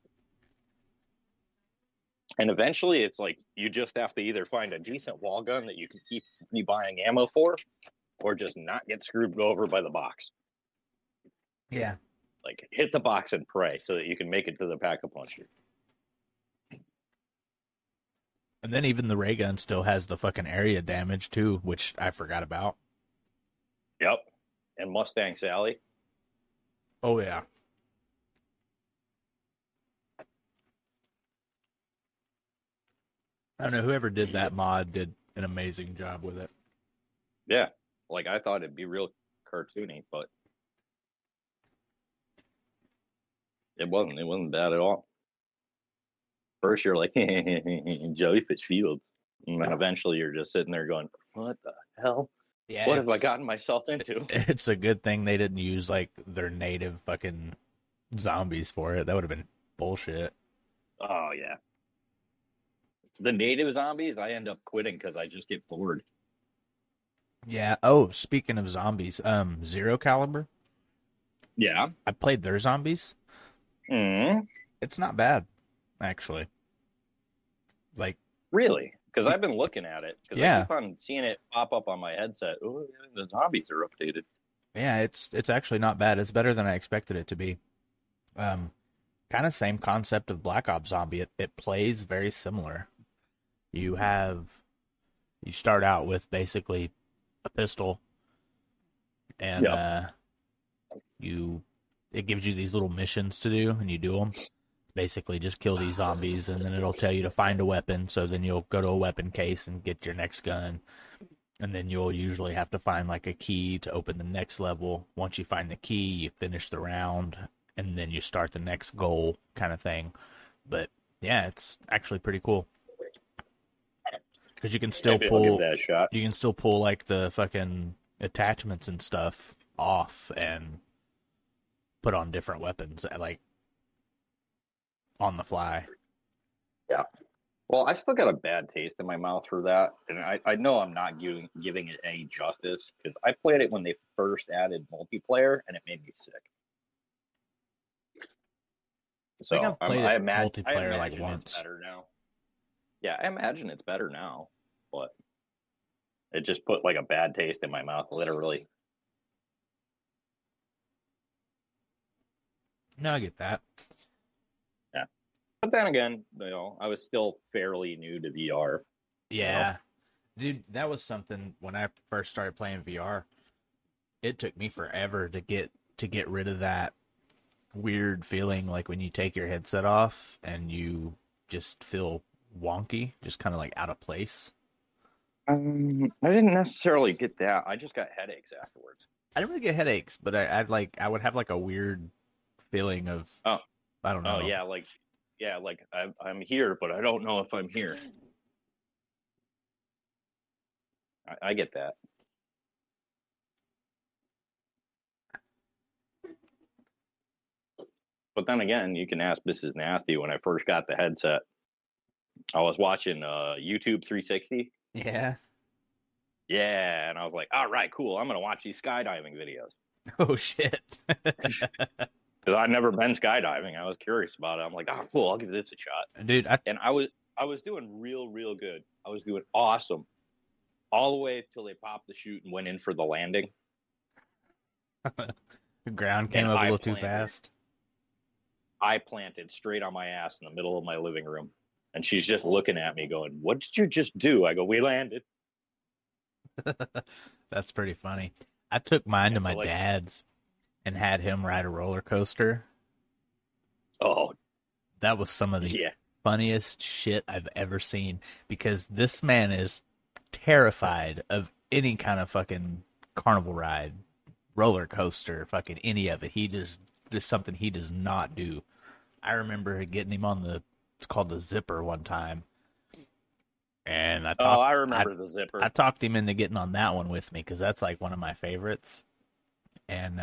And eventually it's like you just have to either find a decent wall gun that you can keep buying ammo for or just not get screwed over by the box. Yeah. Like hit the box and pray so that you can make it to the pack-a-puncher. And then even the ray gun still has the fucking area damage too, which I forgot about. Yep. And Mustang Sally. Oh, yeah. I don't know. Whoever did that mod did an amazing job with it. Yeah. Like, I thought it'd be real cartoony, but it wasn't. It wasn't bad at all. First, you're like, jellyfish fields. And then eventually, you're just sitting there going, what the hell? Yeah, what have I gotten myself into? It's a good thing they didn't use, like, their native fucking zombies for it. That would have been bullshit. Oh, yeah. The native zombies, I end up quitting because I just get bored. Yeah. Oh, speaking of zombies, Zero Caliber? Yeah. I played their zombies. Mm. It's not bad, actually. Like, really? Because I've been looking at it. Because I keep on seeing it pop up on my headset. Oh, the zombies are updated. Yeah, it's actually not bad. It's better than I expected it to be. Kind of same concept of Black Ops Zombie. It plays very similar. You start out with basically a pistol. And it gives you these little missions to do, and you do them. Basically just kill these zombies, and then it'll tell you to find a weapon, so then you'll go to a weapon case and get your next gun, and then you'll usually have to find like a key to open the next level. Once you find the key, you finish the round, and then you start the next goal kind of thing. But yeah, it's actually pretty cool because you can still pull that shot. You can still pull like the fucking attachments and stuff off and put on different weapons like on the fly. Yeah. Well, I still got a bad taste in my mouth for that. And I know I'm not giving it any justice because I played it when they first added multiplayer and it made me sick. So I imagine like once. It's better now. Yeah, I imagine it's better now. But it just put like a bad taste in my mouth, literally. No, I get that. But then again, you know, I was still fairly new to VR. Yeah. You know? Dude, that was something when I first started playing VR. It took me forever to get rid of that weird feeling like when you take your headset off and you just feel wonky, just kind of like out of place. I didn't necessarily get that. I just got headaches afterwards. I didn't really get headaches, but I would have like a weird feeling of I don't know. Oh yeah, like I'm here, but I don't know if I'm here. I get that. But then again, you can ask Mrs. Nasty. When I first got the headset, I was watching YouTube 360. Yeah. Yeah, and I was like, all right, cool. I'm going to watch these skydiving videos. Oh, shit. Because I'd never been skydiving. I was curious about it. I'm like, oh, cool, I'll give this a shot. Dude, I was doing real good. I was doing awesome. All the way till they popped the chute and went in for the landing. The ground came up a little too fast. I planted straight on my ass in the middle of my living room. And she's just looking at me going, what did you just do? I go, we landed. That's pretty funny. I took mine to my dad's. And had him ride a roller coaster. Oh. That was some of the funniest shit I've ever seen. Because this man is terrified of any kind of fucking carnival ride, roller coaster, fucking any of it. He just something he does not do. I remember getting him on the, it's called the Zipper one time. And I remember the Zipper. I talked him into getting on that one with me because that's like one of my favorites. And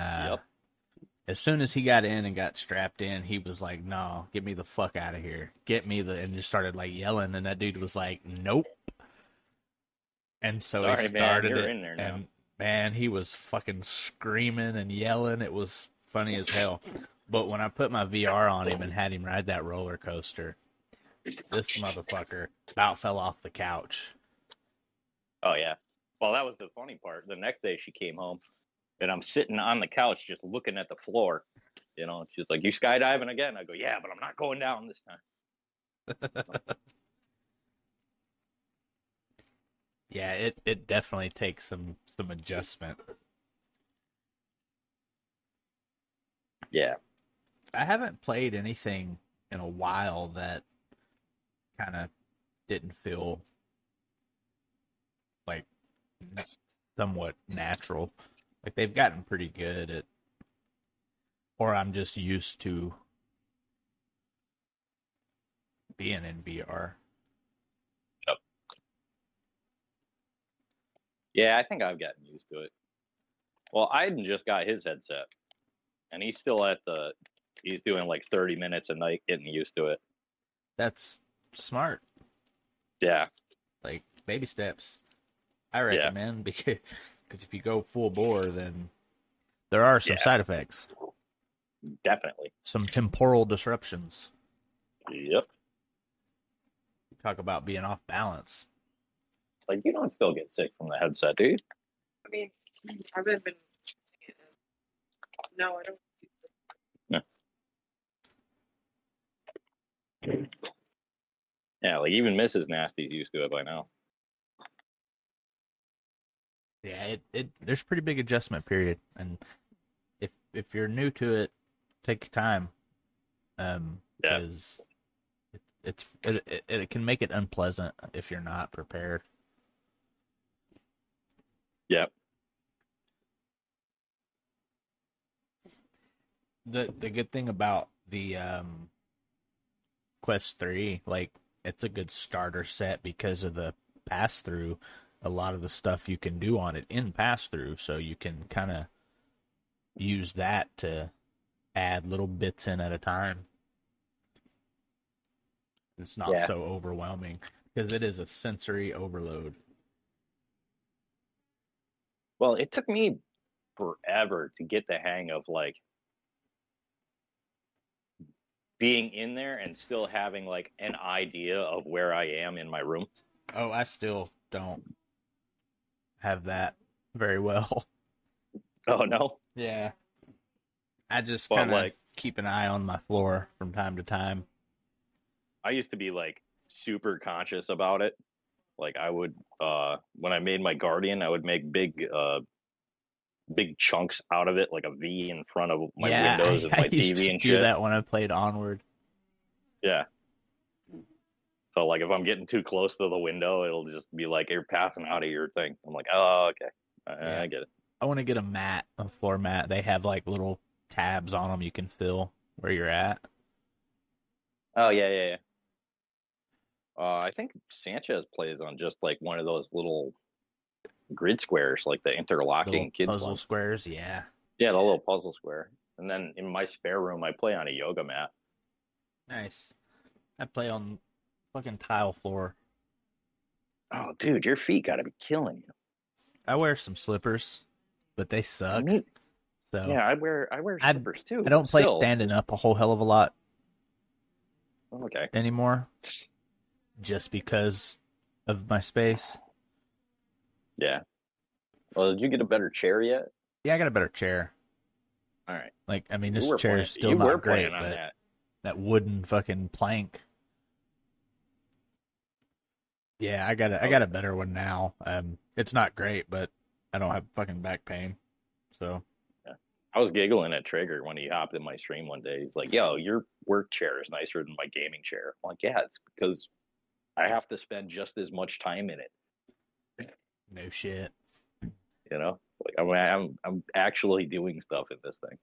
as soon as he got in and got strapped in, he was like, "No, get me the fuck out of here! Get me the!" and just started like yelling. And that dude was like, "Nope." And so he started it, in there now. And man, he was fucking screaming and yelling. It was funny as hell. But when I put my VR on him and had him ride that roller coaster, this motherfucker about fell off the couch. Oh, yeah. Well, that was the funny part. The next day she came home, and I'm sitting on the couch just looking at the floor. You know, she's like, "You skydiving again?" I go, "Yeah, but I'm not going down this time." Yeah, it definitely takes some adjustment. Yeah. I haven't played anything in a while that kind of didn't feel like somewhat natural. Like they've gotten pretty good at, or I'm just used to being in VR. Yep. Yeah, I think I've gotten used to it. Well, Aiden just got his headset, and he's still he's doing like 30 minutes a night getting used to it. That's smart. Yeah. Like baby steps. I recommend because if you go full bore, then there are some side effects. Definitely. Some temporal disruptions. Yep. Talk about being off balance. Like, you don't still get sick from the headset, dude. I mean, I haven't been... No, I don't. No. Yeah, like even Mrs. Nasty's used to it by now. Yeah, there's pretty big adjustment period, and if you're new to it, take your time, because it can make it unpleasant if you're not prepared. Yep. The good thing about the Quest 3, like, it's a good starter set because of the pass-through. A lot of the stuff you can do on it in pass-through, so you can kind of use that to add little bits in at a time. It's not so overwhelming because it is a sensory overload. Well, it took me forever to get the hang of, like, being in there and still having, like, an idea of where I am in my room. Oh, I still don't have that very well. Oh, no? Yeah. I just kind of keep an eye on my floor from time to time. I used to be, like, super conscious about it. Like, I would, when I made my Guardian, I would make big chunks out of it, like a V in front of my windows and my TV and shit. I used to do that when I played Onward. Yeah. So, like, if I'm getting too close to the window, it'll just be like, you're passing out of your thing. I'm like, oh, okay. I get it. I want to get a floor mat. They have, like, little tabs on them you can fill where you're at. Oh, yeah. I think Sanchez plays on just, like, one of those little grid squares, like the interlocking little kids puzzle squares. Yeah, the little puzzle square. And then in my spare room I play on a yoga mat. Nice. I play on fucking tile floor. Oh dude, your feet gotta be killing you. I wear some slippers, but they suck. So yeah, I wear slippers too. I don't play standing up a whole hell of a lot anymore just because of my space. Yeah. Well, did you get a better chair yet? Yeah, I got a better chair. All right. Like, I mean, this chair is still not great, but that wooden fucking plank. Yeah, I got a better one now. It's not great, but I don't have fucking back pain. So. Yeah. I was giggling at Trigger when he hopped in my stream one day. He's like, "Yo, your work chair is nicer than my gaming chair." I'm like, "Yeah, it's because I have to spend just as much time in it." No shit. you know? Like I'm actually doing stuff in this thing.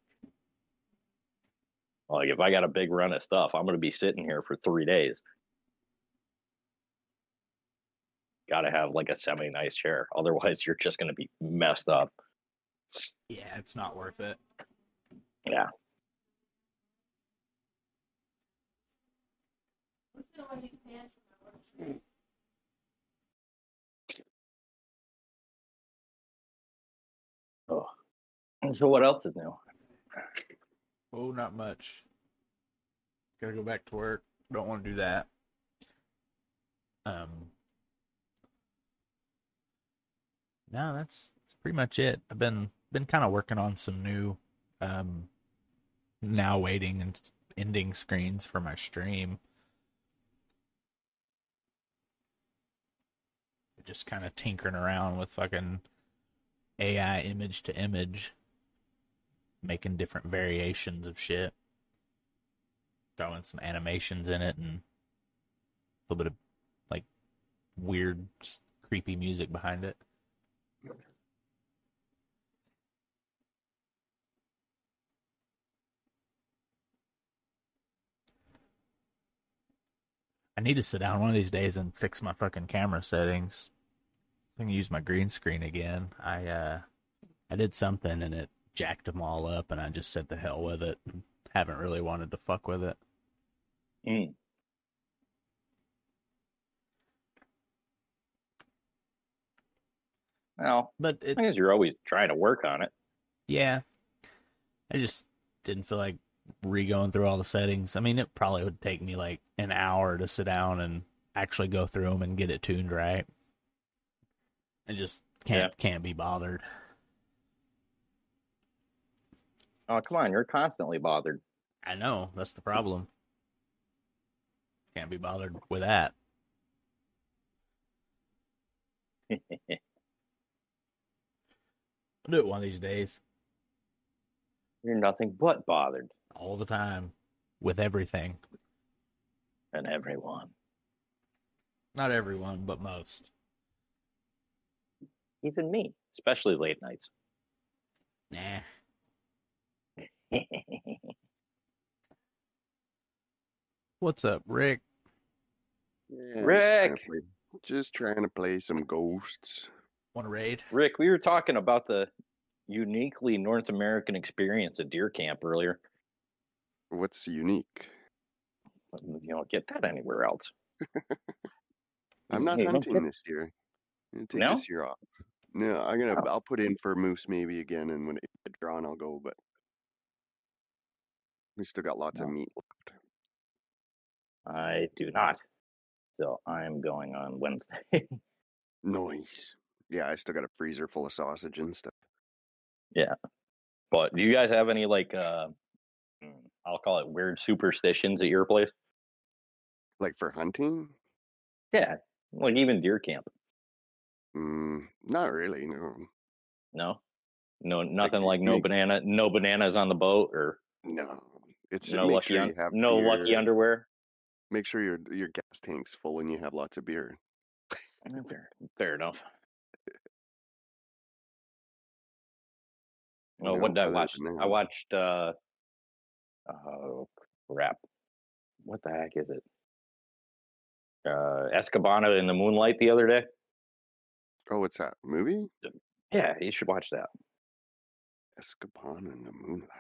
Like if I got a big run of stuff, I'm gonna be sitting here for 3 days. Gotta have like a semi-nice chair. Otherwise you're just gonna be messed up. Yeah, it's not worth it. Yeah. Oh. So what else is new? Oh, not much. Gotta go back to work. Don't want to do that. No, that's pretty much it. I've been kind of working on some new now waiting and ending screens for my stream. Just kind of tinkering around with fucking AI image to image, making different variations of shit, throwing some animations in it and a little bit of like weird creepy music behind it. I need to sit down one of these days and fix my fucking camera settings. I'm going to use my green screen again. I did something and it jacked them all up and I just said to hell with it. Haven't really wanted to fuck with it. Mm. Well, but I guess you're always trying to work on it. Yeah. I just didn't feel like re-going through all the settings. I mean, it probably would take me like an hour to sit down and actually go through them and get it tuned right. I just can't be bothered. Oh, come on. You're constantly bothered. I know. That's the problem. Can't be bothered with that. I'll do it one of these days. You're nothing but bothered. All the time. With everything. And everyone. Not everyone, but most. Even me. Especially late nights. Nah. What's up, Rick? Yeah, Rick! Just trying to play some ghosts. Want to raid? Rick, we were talking about the uniquely North American experience at Deer Camp earlier. What's unique? You don't get that anywhere else. I'm not hunting this year. I'm going to take this year off. No, I'll put in for moose maybe again, and when it gets drawn, I'll go, but we still got lots of meat left. I do not. So I'm going on Wednesday. Nice. Yeah, I still got a freezer full of sausage and stuff. Yeah. But do you guys have any, like, I'll call it weird superstitions at your place? Like for hunting? Yeah. Like even deer camp. Not really, no. No? No, nothing like no bananas on the boat or no. It's no lucky sure you have no beer, lucky underwear. Make sure your gas tank's full and you have lots of beer. Fair enough. No, what did I watch? I watched oh crap! What the heck is it? Escobano in the Moonlight the other day. Oh, what's that movie? Yeah, you should watch that. Escobano in the Moonlight.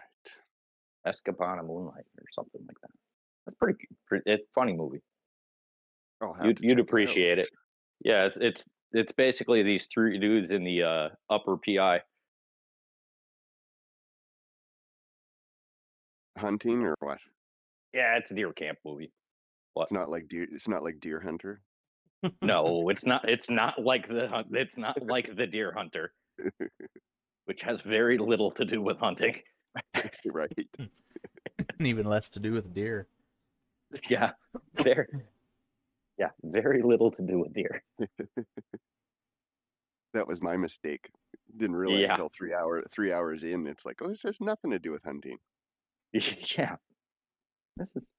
Escobano Moonlight or something like that. That's pretty. It's a funny movie. Oh, you'd appreciate it. Yeah, it's basically these three dudes in the upper PI. Hunting or what? Yeah, it's a deer camp movie. What? It's not like Deer Hunter. No, it's not like the Deer Hunter, which has very little to do with hunting. Right. And even less to do with deer. Yeah. Very little to do with deer. That was my mistake. Didn't realize until 3 hours in, it's like, oh, this has nothing to do with hunting. Yeah, this is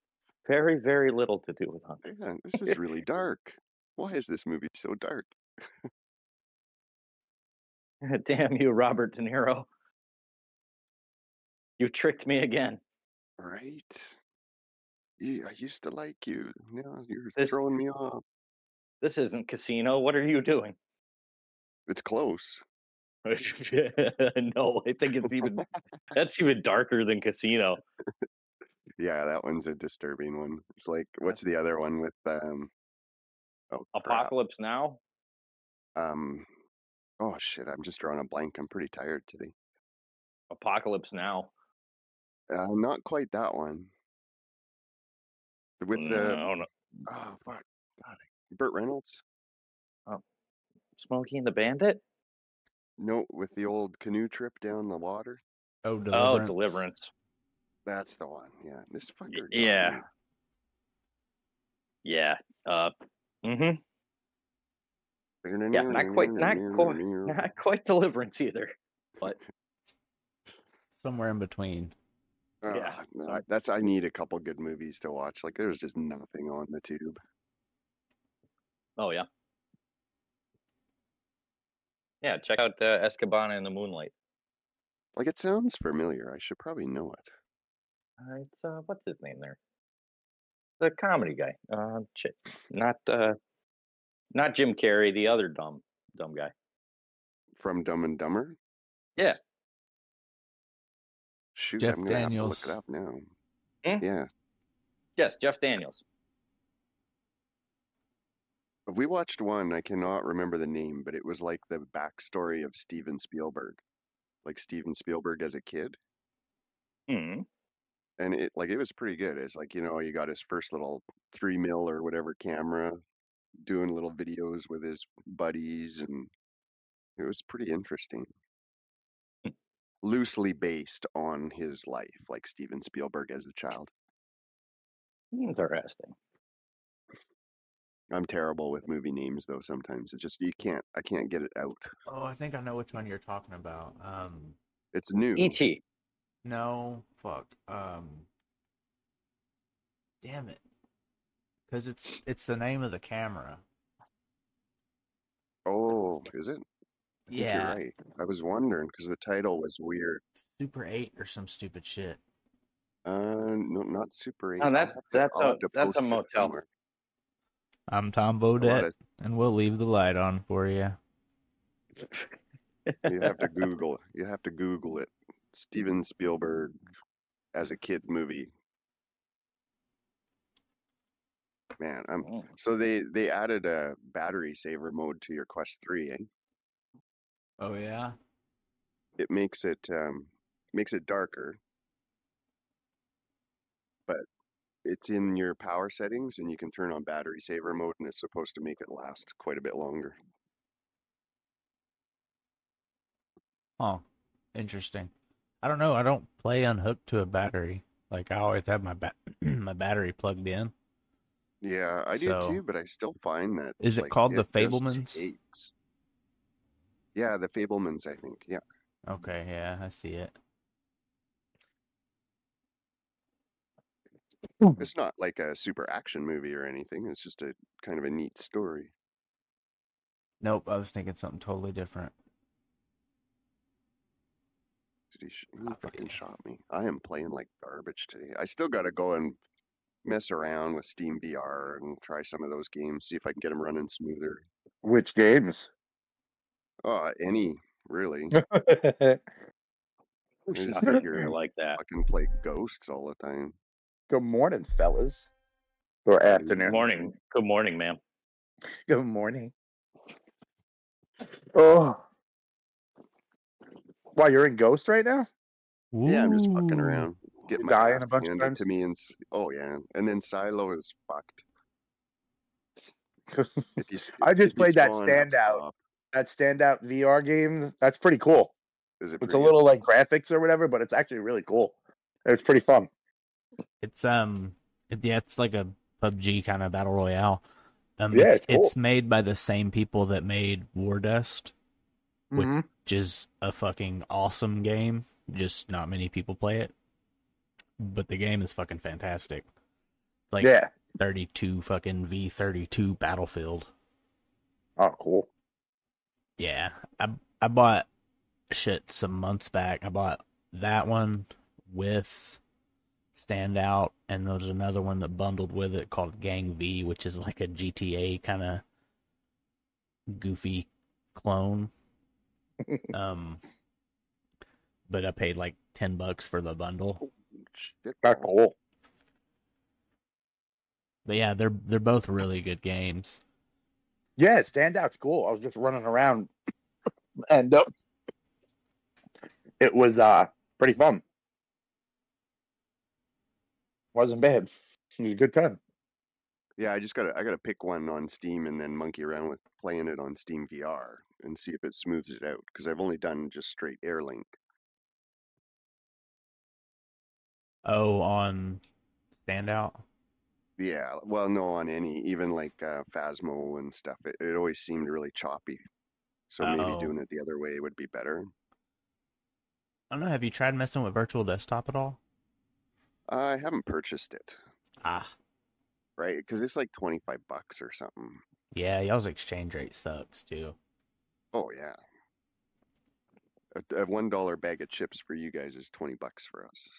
very, very little to do with hunting. Yeah, this is really dark. Why is this movie so dark? Damn you, Robert De Niro. You tricked me again. Right. Yeah, I used to like you. Now you're throwing me off. This isn't Casino. What are you doing? It's close. No, I think it's even that's even darker than Casino. Yeah, that one's a disturbing one. It's like, what's the other one with Apocalypse Now? Oh shit, I'm just drawing a blank. I'm pretty tired today. Apocalypse Now. Not quite that one. With the oh fuck, God. Burt Reynolds. Oh, Smokey and the Bandit. No, with the old canoe trip down the water. Oh, Deliverance. Oh, Deliverance. That's the one. Yeah, this fucker. Yeah. Yeah. Mm-hmm. Yeah, not quite Deliverance either, but somewhere in between. Yeah, that's. I need a couple good movies to watch. Like, there's just nothing on the tube. Oh yeah. Yeah, check out Escobana in the Moonlight. Like, it sounds familiar. I should probably know it. It's what's his name there? The comedy guy. Not Jim Carrey. The other dumb guy. From Dumb and Dumber. Yeah. Shoot, Jeff I'm gonna Daniels. Have to look it up now. Hmm? Yeah. Yes, Jeff Daniels. We watched one, I cannot remember the name, but it was like the backstory of Steven Spielberg. Like Steven Spielberg as a kid. Mm. And it was pretty good. It's like, he got his first little 3mm or whatever camera, doing little videos with his buddies, and it was pretty interesting. Loosely based on his life, like Steven Spielberg as a child. Interesting. I'm terrible with movie names, though. Sometimes it's just I can't get it out. Oh, I think I know which one you're talking about. It's new. E.T. No, fuck. Damn it, because it's the name of the camera. Oh, is it? Yeah, you're right. I was wondering because the title was weird. Super 8 or some stupid shit. No, not Super 8. Oh, that's a motel. Somewhere. I'm Tom Bodette, and we'll leave the light on for you. You have to Google it. Steven Spielberg as a kid movie. Man, so they added a battery saver mode to your Quest 3, eh? Oh yeah. It makes it darker, but it's in your power settings, and you can turn on battery saver mode, and it's supposed to make it last quite a bit longer. Oh, interesting. I don't know. I don't play unhooked to a battery. Like, I always have my my battery plugged in. Yeah, I do too, but I still find that. Is it called the Fablemans? Yeah, the Fablemans, I think. Yeah. Okay. Yeah, I see it. It's not like a super action movie or anything. It's just a kind of a neat story. Nope, I was thinking something totally different. Did he fucking shot me? I am playing like garbage today. I still got to go and mess around with Steam VR and try some of those games, see if I can get them running smoother. Which games? Oh, any, really. I just figure like that. I can play Ghosts all the time. Good morning, fellas. Or afternoon. Good morning. Good morning, ma'am. Good morning. Oh. Wow, you're in Ghost right now? Ooh. Yeah, I'm just fucking around. Get my dying a bunch of times? To me and, oh, yeah. And then Silo is fucked. I just played that Standout. That Standout VR game. That's pretty cool. Is it? It's a little like graphics or whatever, but it's actually really cool. It's pretty fun. It's it's like a PUBG kind of battle royale. It's made by the same people that made War Dust, mm-hmm. which is a fucking awesome game. Just not many people play it, but the game is fucking fantastic. Like 32 fucking V32 Battlefield. Oh, cool. Yeah, I bought shit some months back. I bought that one with Standout, and there's another one that bundled with it called Gang V, which is like a GTA kind of goofy clone. But I paid like $10 for the bundle. Shit, that's cool. But yeah, they're both really good games. Yeah, Standout's cool. I was just running around, and it was pretty fun. Wasn't bad. It was a good time. Yeah, I gotta pick one on Steam and then monkey around with playing it on Steam VR and see if it smooths it out, because I've only done just straight Air Link. Oh, on Standout? Yeah, well, no, on any, even like Phasmo and stuff. It always seemed really choppy. So maybe doing it the other way would be better. I don't know. Have you tried messing with Virtual Desktop at all? I haven't purchased it. Ah. Right? Because it's like $25 or something. Yeah, y'all's exchange rate sucks too. Oh, yeah. A $1 bag of chips for you guys is $20 for us.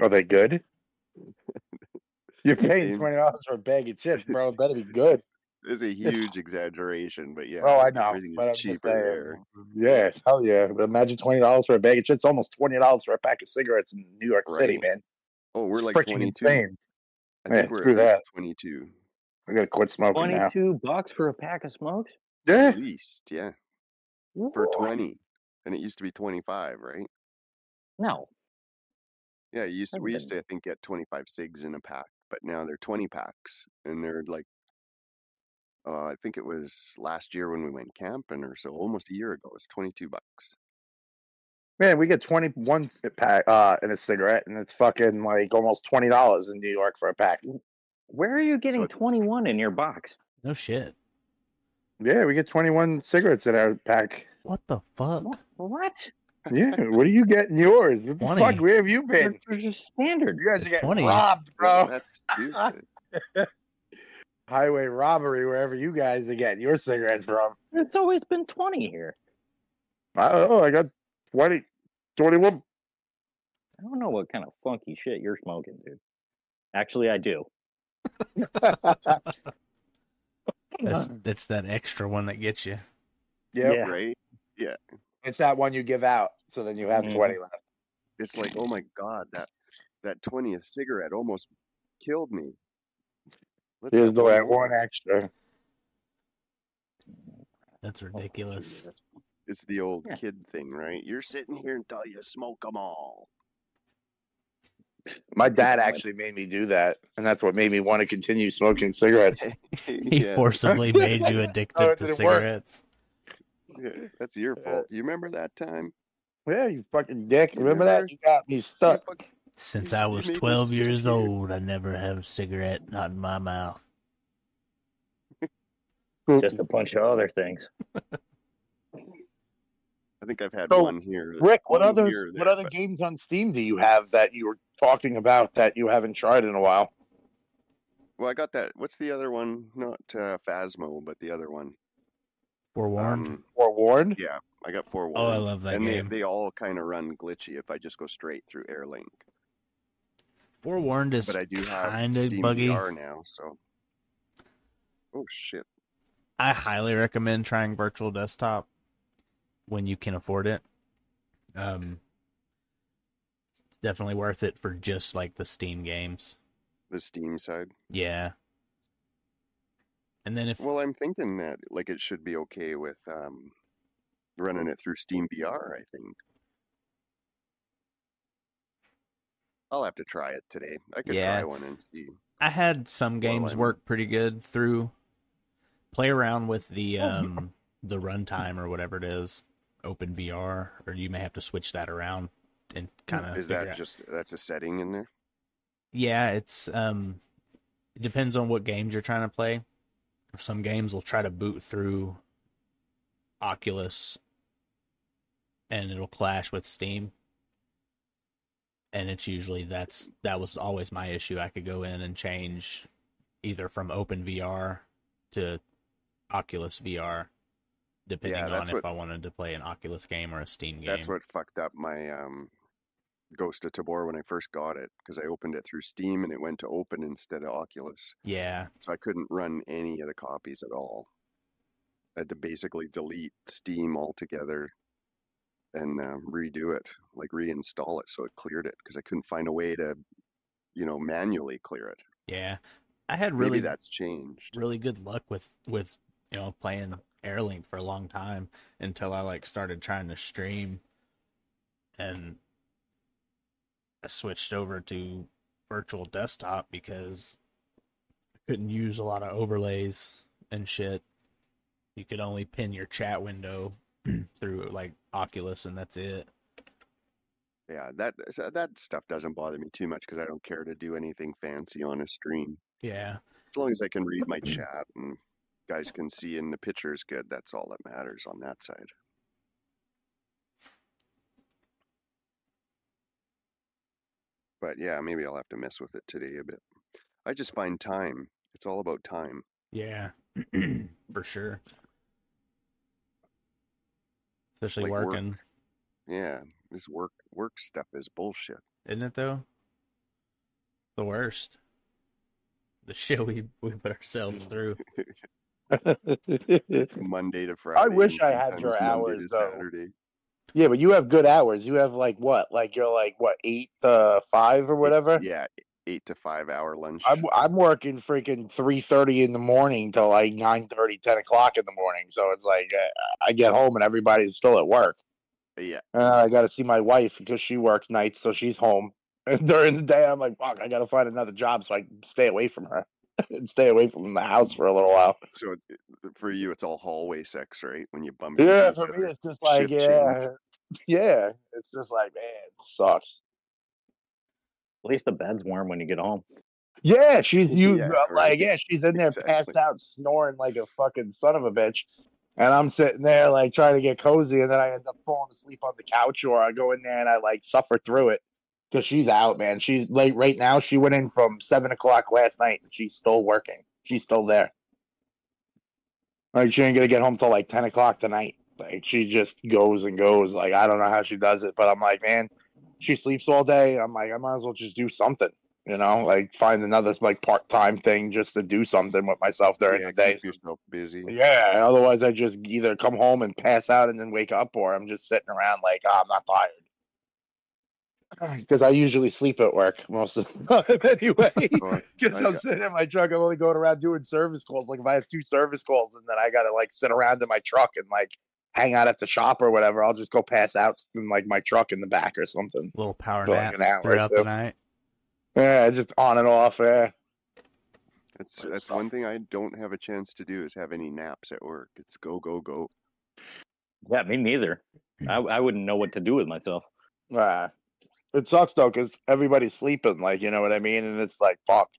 Are they good? You're paying $20 for a bag of chips, bro. It better be good. It's a huge exaggeration, but yeah. Oh, I know. Everything is cheaper there. Yeah, hell yeah. But imagine $20 for a bag of chips. Almost $20 for a pack of cigarettes in New York City, man. Oh, we're like 22. Insane. I think we're at 22. I gotta quit smoking. $22 for a pack of smokes? Yeah. At least, yeah. Ooh. For 20, and it used to be 25, right? No. Yeah, we used to I think get 25 cigs in a pack, but now they're 20 packs, and they're like, I think it was last year when we went camping, or so, almost a year ago. It's $22. Man, we get 21 pack in a cigarette, and it's fucking like almost $20 in New York for a pack. Where are you getting 21 in your box? No shit. Yeah, we get 21 cigarettes in our pack. What the fuck? What? Yeah, what do you get in yours? What the 20. Fuck? Where have you been? They're just standard. You guys are getting 20. Robbed, bro. That's stupid. Highway robbery, wherever you guys are getting your cigarettes from. It's always been 20 here. I got 20, 21. I don't know what kind of funky shit you're smoking, dude. Actually, I do. That's that extra one that gets you. Yep. Yeah, right? Yeah. It's that one you give out, so then you have 20 left. It's like, oh my God, that 20th cigarette almost killed me. There's no that one extra. That's ridiculous. It's the old kid thing, right? You're sitting here until you smoke them all. My dad actually made me do that, and that's what made me want to continue smoking cigarettes. He forcibly made you addicted to cigarettes. Yeah, that's your fault. You remember that time? Yeah, you fucking dick. Remember that? You got me stuck. Since I was 12 years old, I never have a cigarette, not in my mouth. Just a bunch of other things. I think I've had one here. Rick, what other games on Steam do you have that you were talking about that you haven't tried in a while? Well, I got that. What's the other one? Not Phasmo, but the other one. Forewarned? Forewarned? Yeah, I got Forewarned. Oh, I love that game. And they all kind of run glitchy if I just go straight through Air Link. Forewarned is kind of buggy. But I do have Steam VR now, so... Oh, shit. I highly recommend trying Virtual Desktop when you can afford it. It's definitely worth it for just, like, the Steam games. The Steam side? Yeah. And then I'm thinking that like it should be okay with running it through Steam VR, I think. I'll have to try it today. I could try one and see. I had some games work pretty good through play around with the runtime or whatever it is, Open VR, or you may have to switch that around and kind of. Is that just that's a setting in there? Yeah, it's it depends on what games you're trying to play. Some games will try to boot through Oculus and it'll clash with Steam. And it's usually that was always my issue. I could go in and change either from Open VR to Oculus VR depending on if I wanted to play an Oculus game or a Steam game. That's what fucked up my Ghost of Tabor when I first got it, because I opened it through Steam and it went to Open instead of Oculus. Yeah. So I couldn't run any of the copies at all. I had to basically delete Steam altogether and redo it, like reinstall it so it cleared it, because I couldn't find a way to, you know, manually clear it. Yeah. I had really Maybe that's changed. Really good luck with you know, playing Air Link for a long time until I like started trying to stream, and I switched over to Virtual Desktop because I couldn't use a lot of overlays and shit. You could only pin your chat window through like Oculus, and that's it. Yeah, that stuff doesn't bother me too much because I don't care to do anything fancy on a stream. Yeah. As long as I can read my chat and guys can see and the picture's good, that's all that matters on that side. But yeah, maybe I'll have to mess with it today a bit. I just find time. It's all about time. Yeah, for sure. Especially like working. Work. Yeah, this work stuff is bullshit. Isn't it though? The worst. The shit we put ourselves through. It's Monday to Friday. I wish I had your hours though. Saturday. Yeah, but you have good hours. You have like what? Like you're like what, 8 to 5 or whatever? Yeah, 8 to 5 hour lunch. I'm working freaking 3:30 in the morning till like 9:30, 10 o'clock in the morning. So it's like I get home and everybody's still at work. Yeah, I got to see my wife because she works nights, so she's home. And during the day, I'm like, fuck, I got to find another job so I can stay away from her and stay away from the house for a little while. So for you, it's all hallway sex, right? When you bump into each other. Yeah, for me, it's just like, yeah. It's just like, man, it sucks. At least the bed's warm when you get home. Yeah, she's in there passed out, snoring like a fucking son of a bitch. And I'm sitting there like trying to get cozy, and then I end up falling asleep on the couch, or I go in there and I like suffer through it. Because she's out, man. She's late right now. She went in from 7 o'clock last night, and she's still working. She's still there. Like, she ain't going to get home till, like, 10 o'clock tonight. Like, she just goes and goes. Like, I don't know how she does it, but I'm like, man, she sleeps all day. I'm like, I might as well just do something, you know? Like, find another, like, part-time thing just to do something with myself during the day. Keep yourself busy. Yeah, otherwise I just either come home and pass out and then wake up, or I'm just sitting around like, I'm not tired. Because I usually sleep at work most of the time anyway. Because I'm sitting in my truck, I'm only going around doing service calls. Like if I have 2 service calls and then I gotta like sit around in my truck and like hang out at the shop or whatever, I'll just go pass out in like my truck in the back or something. A little power nap throughout the night. Yeah, just on and off. Yeah. That's one thing I don't have a chance to do is have any naps at work. It's go go go. Yeah, me neither. I wouldn't know what to do with myself. It sucks though, because everybody's sleeping, like, you know what I mean? And it's like, fuck.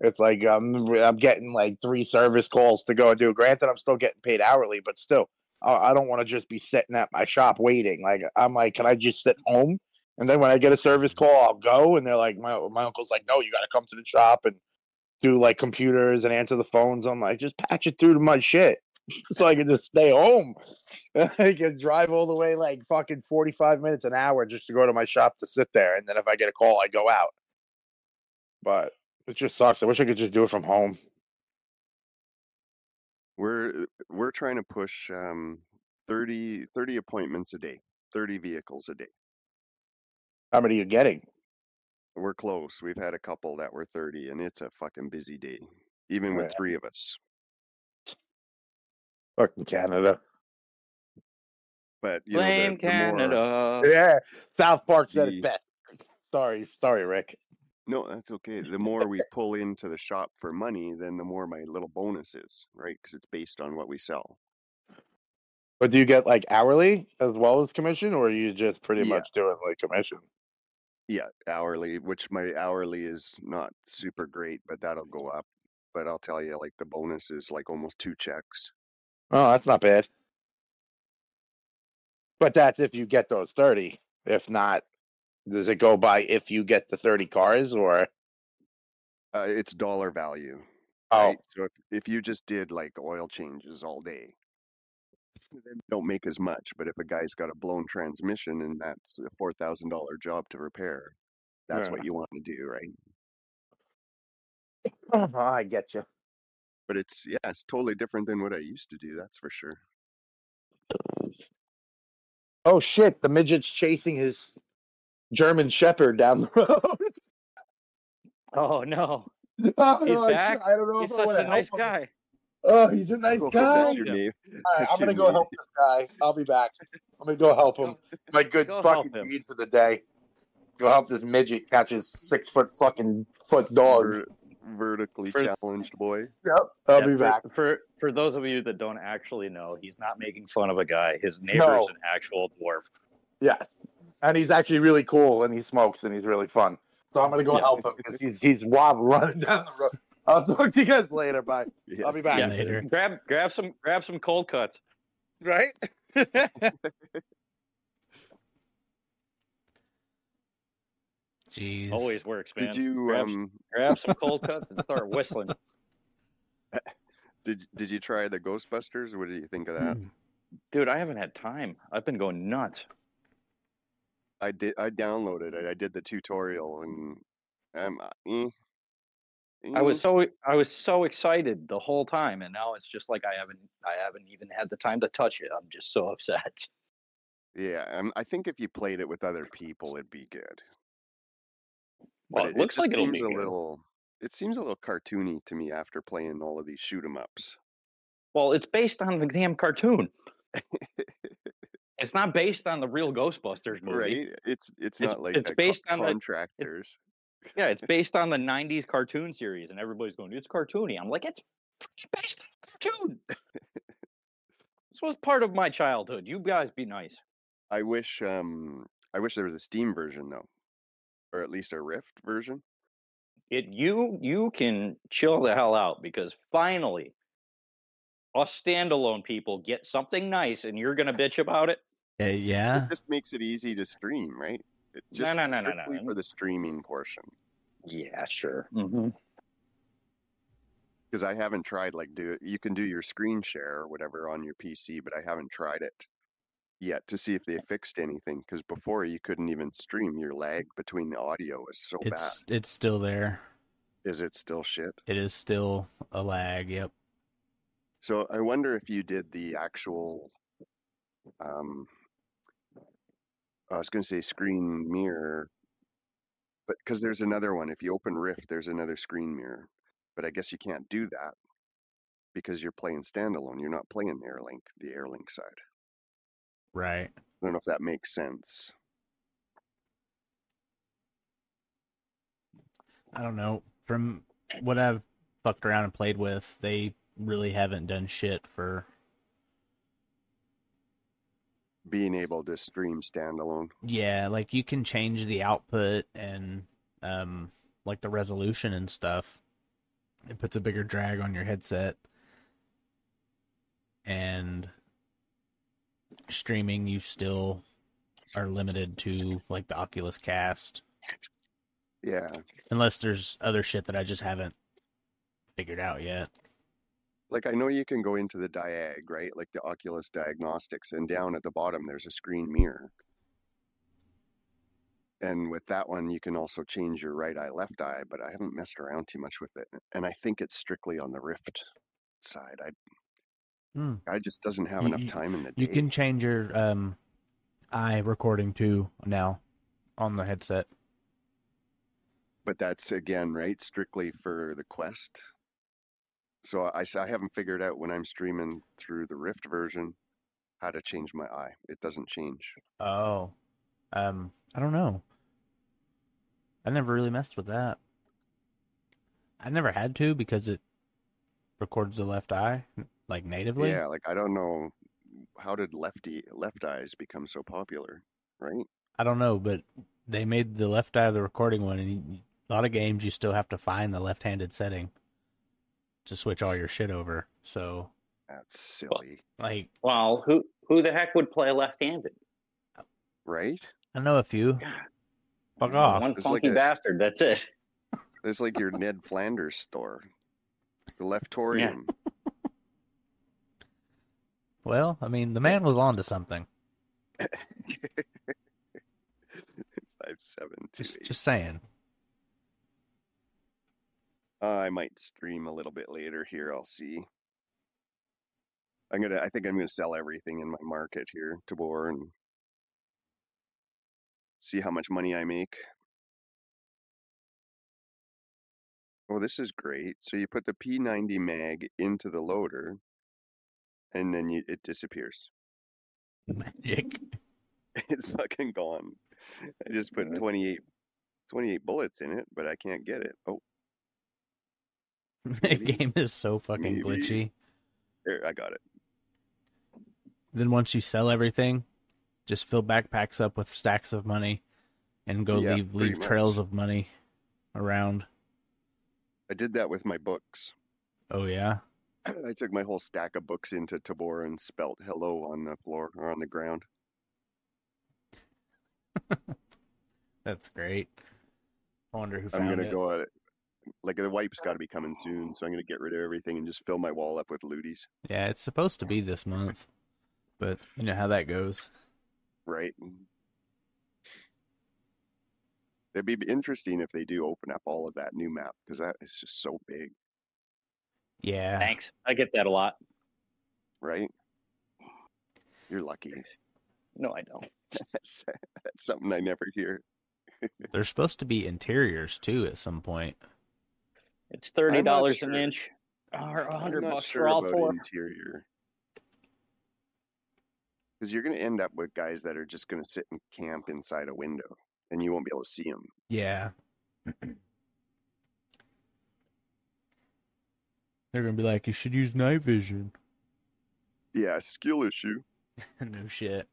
It's like, I'm getting like 3 service calls to go and do. Granted, I'm still getting paid hourly, but still, I don't want to just be sitting at my shop waiting. Like, I'm like, can I just sit home? And then when I get a service call, I'll go. And they're like, my uncle's like, no, you got to come to the shop and do like computers and answer the phones. I'm like, just patch it through to my shit. So I can just stay home. I can drive all the way like fucking 45 minutes, an hour just to go to my shop to sit there. And then if I get a call, I go out. But it just sucks. I wish I could just do it from home. We're trying to push 30 appointments a day, 30 vehicles a day. How many are you getting? We're close. We've had a couple that were 30, and it's a fucking busy day, even with 3 of us. Fucking Canada. But you blame know, Canada. More... Yeah, South Park said it best. Sorry, Rick. No, that's okay. The more we pull into the shop for money, then the more my little bonus is, right? Because it's based on what we sell. But do you get like hourly as well as commission, or are you just pretty much doing like commission? Yeah, hourly, which my hourly is not super great, but that'll go up. But I'll tell you, like the bonus is like almost 2 checks. Oh, that's not bad. But that's if you get those 30. If not, does it go by if you get the 30 cars or? It's dollar value. Oh. Right? So if you just did like oil changes all day, don't make as much, but if a guy's got a blown transmission and that's a $4,000 job to repair, that's what you want to do, right? Oh, I get you. But it's, yeah, it's totally different than what I used to do, that's for sure. Oh, shit, the midget's chasing his German Shepherd down the road. Oh, no. Oh, he's no, back. I don't know he's if such I a nice guy. Him. Oh, he's a nice guy. All right, I'm going to go help this guy. I'll be back. I'm going to go help him. My good fucking deed for the day. Go help this midget catch his 6 foot fucking dog. Vertically challenged boy. Yep, I'll be back. For those of you that don't actually know, he's not making fun of a guy. His neighbor's an actual dwarf. Yeah, and he's actually really cool, and he smokes, and he's really fun. So I'm going to go help him because he's wobbling running down the road. I'll talk to you guys later. Bye. Yeah. I'll be back later. Grab some cold cuts. Right? Jeez. Always works, man. Did you grab some cold cuts and start whistling? Did you try the Ghostbusters? What do you think of that? Dude, I haven't had time. I've been going nuts. I downloaded it. I did the tutorial and I was so excited the whole time, and now it's just like I haven't even had the time to touch it. I'm just so upset. Yeah, I think if you played it with other people, it'd be good. Well, it looks like it'll be good. It seems a little cartoony to me after playing all of these shoot 'em ups. Well, it's based on the damn cartoon. It's not based on the real Ghostbusters movie. Right? It's not like it's based on Contractors. Yeah, it's based on the 90s cartoon series, and everybody's going, it's cartoony. I'm like, it's based on a cartoon. This was part of my childhood. You guys be nice. I wish there was a Steam version, though, or at least a Rift version. You can chill the hell out, because finally, us standalone people get something nice, and you're going to bitch about it? Yeah. It just makes it easy to stream, right? Just no. For the streaming portion. Yeah, sure. Because I haven't tried, you can do your screen share or whatever on your PC, but I haven't tried it yet to see if they fixed anything. Because before you couldn't even stream. Your lag between the audio is so bad. It's still there. Is it still shit? It is still a lag, yep. So I wonder if you did the actual... I was going to say screen mirror, but because there's another one. If you open Rift, there's another screen mirror, but I guess you can't do that because you're playing standalone. You're not playing the Air Link side. Right. I don't know if that makes sense. I don't know. From what I've fucked around and played with, they really haven't done shit for... being able to stream standalone. Yeah, you can change the output and the resolution and stuff. It puts a bigger drag on your headset. And streaming, you still are limited to the Oculus Cast. Yeah. Unless there's other shit that I just haven't figured out yet. I know you can go into the Diag, right? The Oculus Diagnostics, and down at the bottom, there's a screen mirror. And with that one, you can also change your right eye, left eye, but I haven't messed around too much with it. And I think it's strictly on the Rift side. I just doesn't have enough time in the day. You can change your eye recording too now on the headset. But that's, again, right? Strictly for the Quest. So I haven't figured out when I'm streaming through the Rift version how to change my eye. It doesn't change. Oh, I don't know. I never really messed with that. I never had to because it records the left eye natively. Yeah, I don't know, how did left eyes become so popular, right? I don't know, but they made the left eye the recording one, and a lot of games you still have to find the left-handed setting to switch all your shit over, so that's silly. Who the heck would play left-handed, right? I know a few. God. Fuck off. One funky bastard. That's it. It's like your Ned Flanders store, the Leftorium. Well, I mean, the man was on to something. 5, 7, 2, just saying. I might stream a little bit later here. I'll see. I think I'm gonna sell everything in my market here, Tabor, and see how much money I make. Oh, this is great. So you put the P90 mag into the loader, and then it disappears. Magic. It's fucking gone. I just put 28 bullets in it, but I can't get it. Oh. The game is so fucking glitchy. There, I got it. Then once you sell everything, just fill backpacks up with stacks of money and go leave trails of money around. I did that with my books. Oh, yeah? I took my whole stack of books into Tabor and spelt hello on the floor or on the ground. That's great. I wonder who found it. The wipe's got to be coming soon, so I'm going to get rid of everything and just fill my wall up with looties. Yeah, it's supposed to be this month, but you know how that goes. Right. It'd be interesting if they do open up all of that new map, because that is just so big. Yeah. Thanks. I get that a lot. Right? You're lucky. No, I don't. That's something I never hear. There's supposed to be interiors, too, at some point. It's $30 an inch, or $100 for all four. Interior. Because you're going to end up with guys that are just going to sit and camp inside a window, and you won't be able to see them. Yeah. They're going to be like, you should use night vision. Yeah, skill issue. No shit.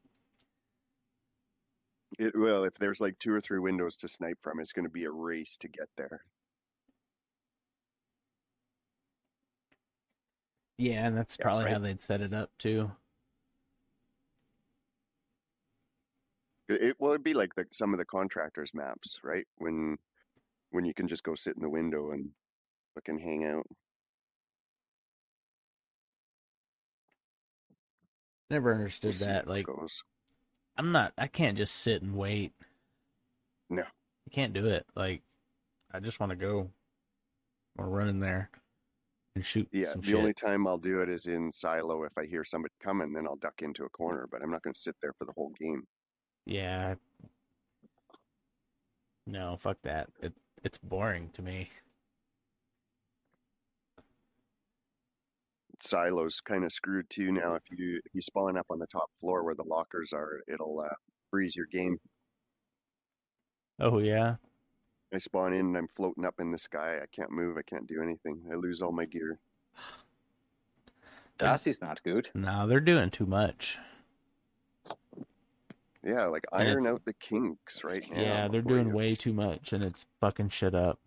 It will. If there's like 2 or 3 windows to snipe from, it's going to be a race to get there. Yeah, and that's probably how they'd set it up, too. It it'd be like some of the Contractors maps, right? When you can just go sit in the window and fucking hang out. Never understood that. Like, I can't just sit and wait. No, I can't do it. Like, I just want to go. I want to run in there and shoot. Yeah, some shit. Only time I'll do it is in Silo if I hear somebody coming, then I'll duck into a corner. But I'm not going to sit there for the whole game. Yeah. No, fuck that. It's boring to me. Silo's kind of screwed too now. If you spawn up on the top floor where the lockers are, it'll freeze your game. Oh yeah. I spawn in and I'm floating up in the sky. I can't move. I can't do anything. I lose all my gear. That is not good. No, they're doing too much. Yeah, like iron out the kinks right now. Yeah, they're doing way too much, and it's fucking shit up.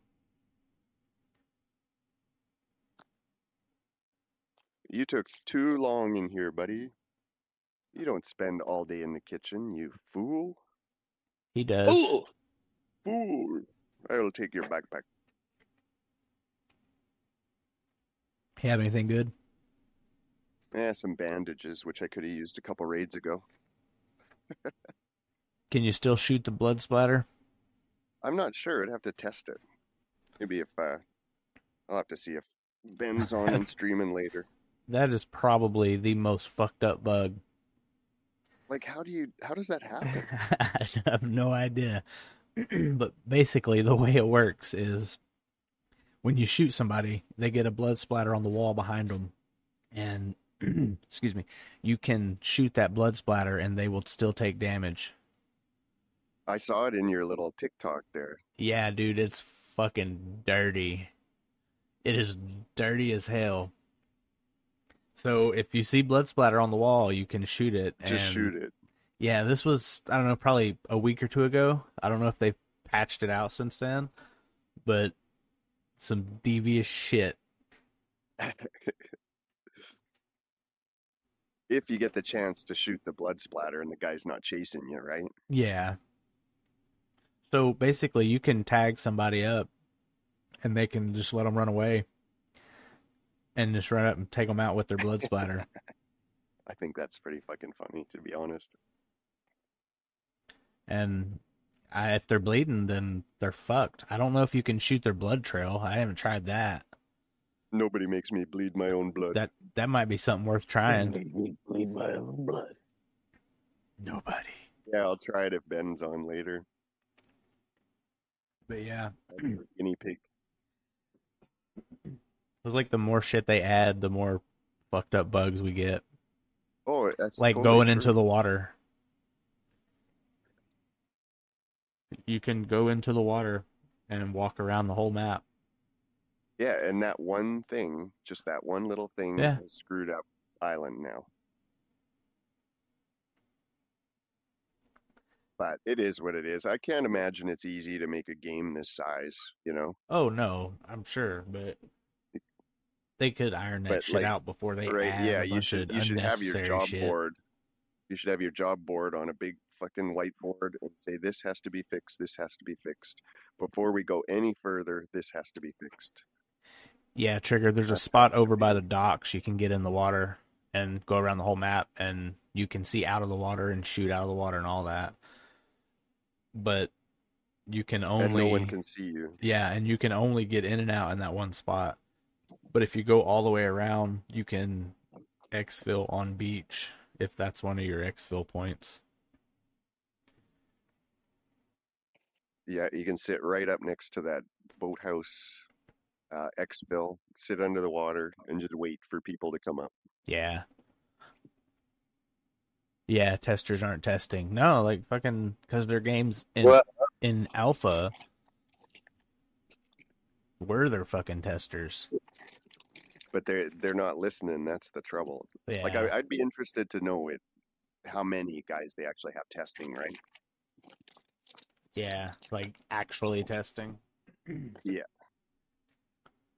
You took too long in here, buddy. You don't spend all day in the kitchen, you fool. He does. Fool! I'll take your backpack. You have anything good? Yeah, some bandages, which I could have used a couple raids ago. Can you still shoot the blood splatter? I'm not sure. I'd have to test it. Maybe if I'll have to see if Ben's on and streaming later. That is probably the most fucked up bug. Like, how does that happen? I have no idea. But basically, the way it works is when you shoot somebody, they get a blood splatter on the wall behind them, and excuse me, you can shoot that blood splatter and they will still take damage. I saw it in your little TikTok there. Yeah, dude, it's fucking dirty. It is dirty as hell. So if you see blood splatter on the wall, you can shoot it. Just shoot it. Yeah, this was, I don't know, probably a week or two ago. I don't know if they've patched it out since then, but some devious shit. If you get the chance to shoot the blood splatter and the guy's not chasing you, right? Yeah. So basically, you can tag somebody up and they can just let them run away and just run up and take them out with their blood splatter. I think think that's pretty fucking funny, to be honest. And if they're bleeding, then they're fucked. I don't know if you can shoot their blood trail. I haven't tried that. Nobody makes me bleed my own blood. That might be something worth trying. Nobody bleed my own blood. Nobody. Yeah, I'll try it if Ben's on later. But yeah. Guinea pig. It's like the more shit they add, the more fucked up bugs we get. Oh, that's like totally going true. Into the water. You can go into the water and walk around the whole map. Yeah, and that one thing, just that one little thing, has screwed up Island now. But it is what it is. I can't imagine it's easy to make a game this size, you know? Oh, no, I'm sure, but they could iron that shit out before they add a bunch of unnecessary shit. You should have your job board on a big fucking whiteboard and say, this has to be fixed, this has to be fixed. Before we go any further, this has to be fixed. Yeah, Trigger, there's a spot over by the docks you can get in the water and go around the whole map, and you can see out of the water and shoot out of the water and all that. But you can only... And no one can see you. Yeah, and you can only get in and out in that one spot. But if you go all the way around, you can exfil on beach, if that's one of your exfil points. Yeah, you can sit right up next to that boathouse exfil, sit under the water, and just wait for people to come up. Yeah. Yeah, testers aren't testing. No, like fucking, because their game's in alpha. We're their fucking testers. But they're not listening, that's the trouble. Yeah. Like, I'd be interested to know how many guys they actually have testing, right? Yeah, like actually testing. Yeah.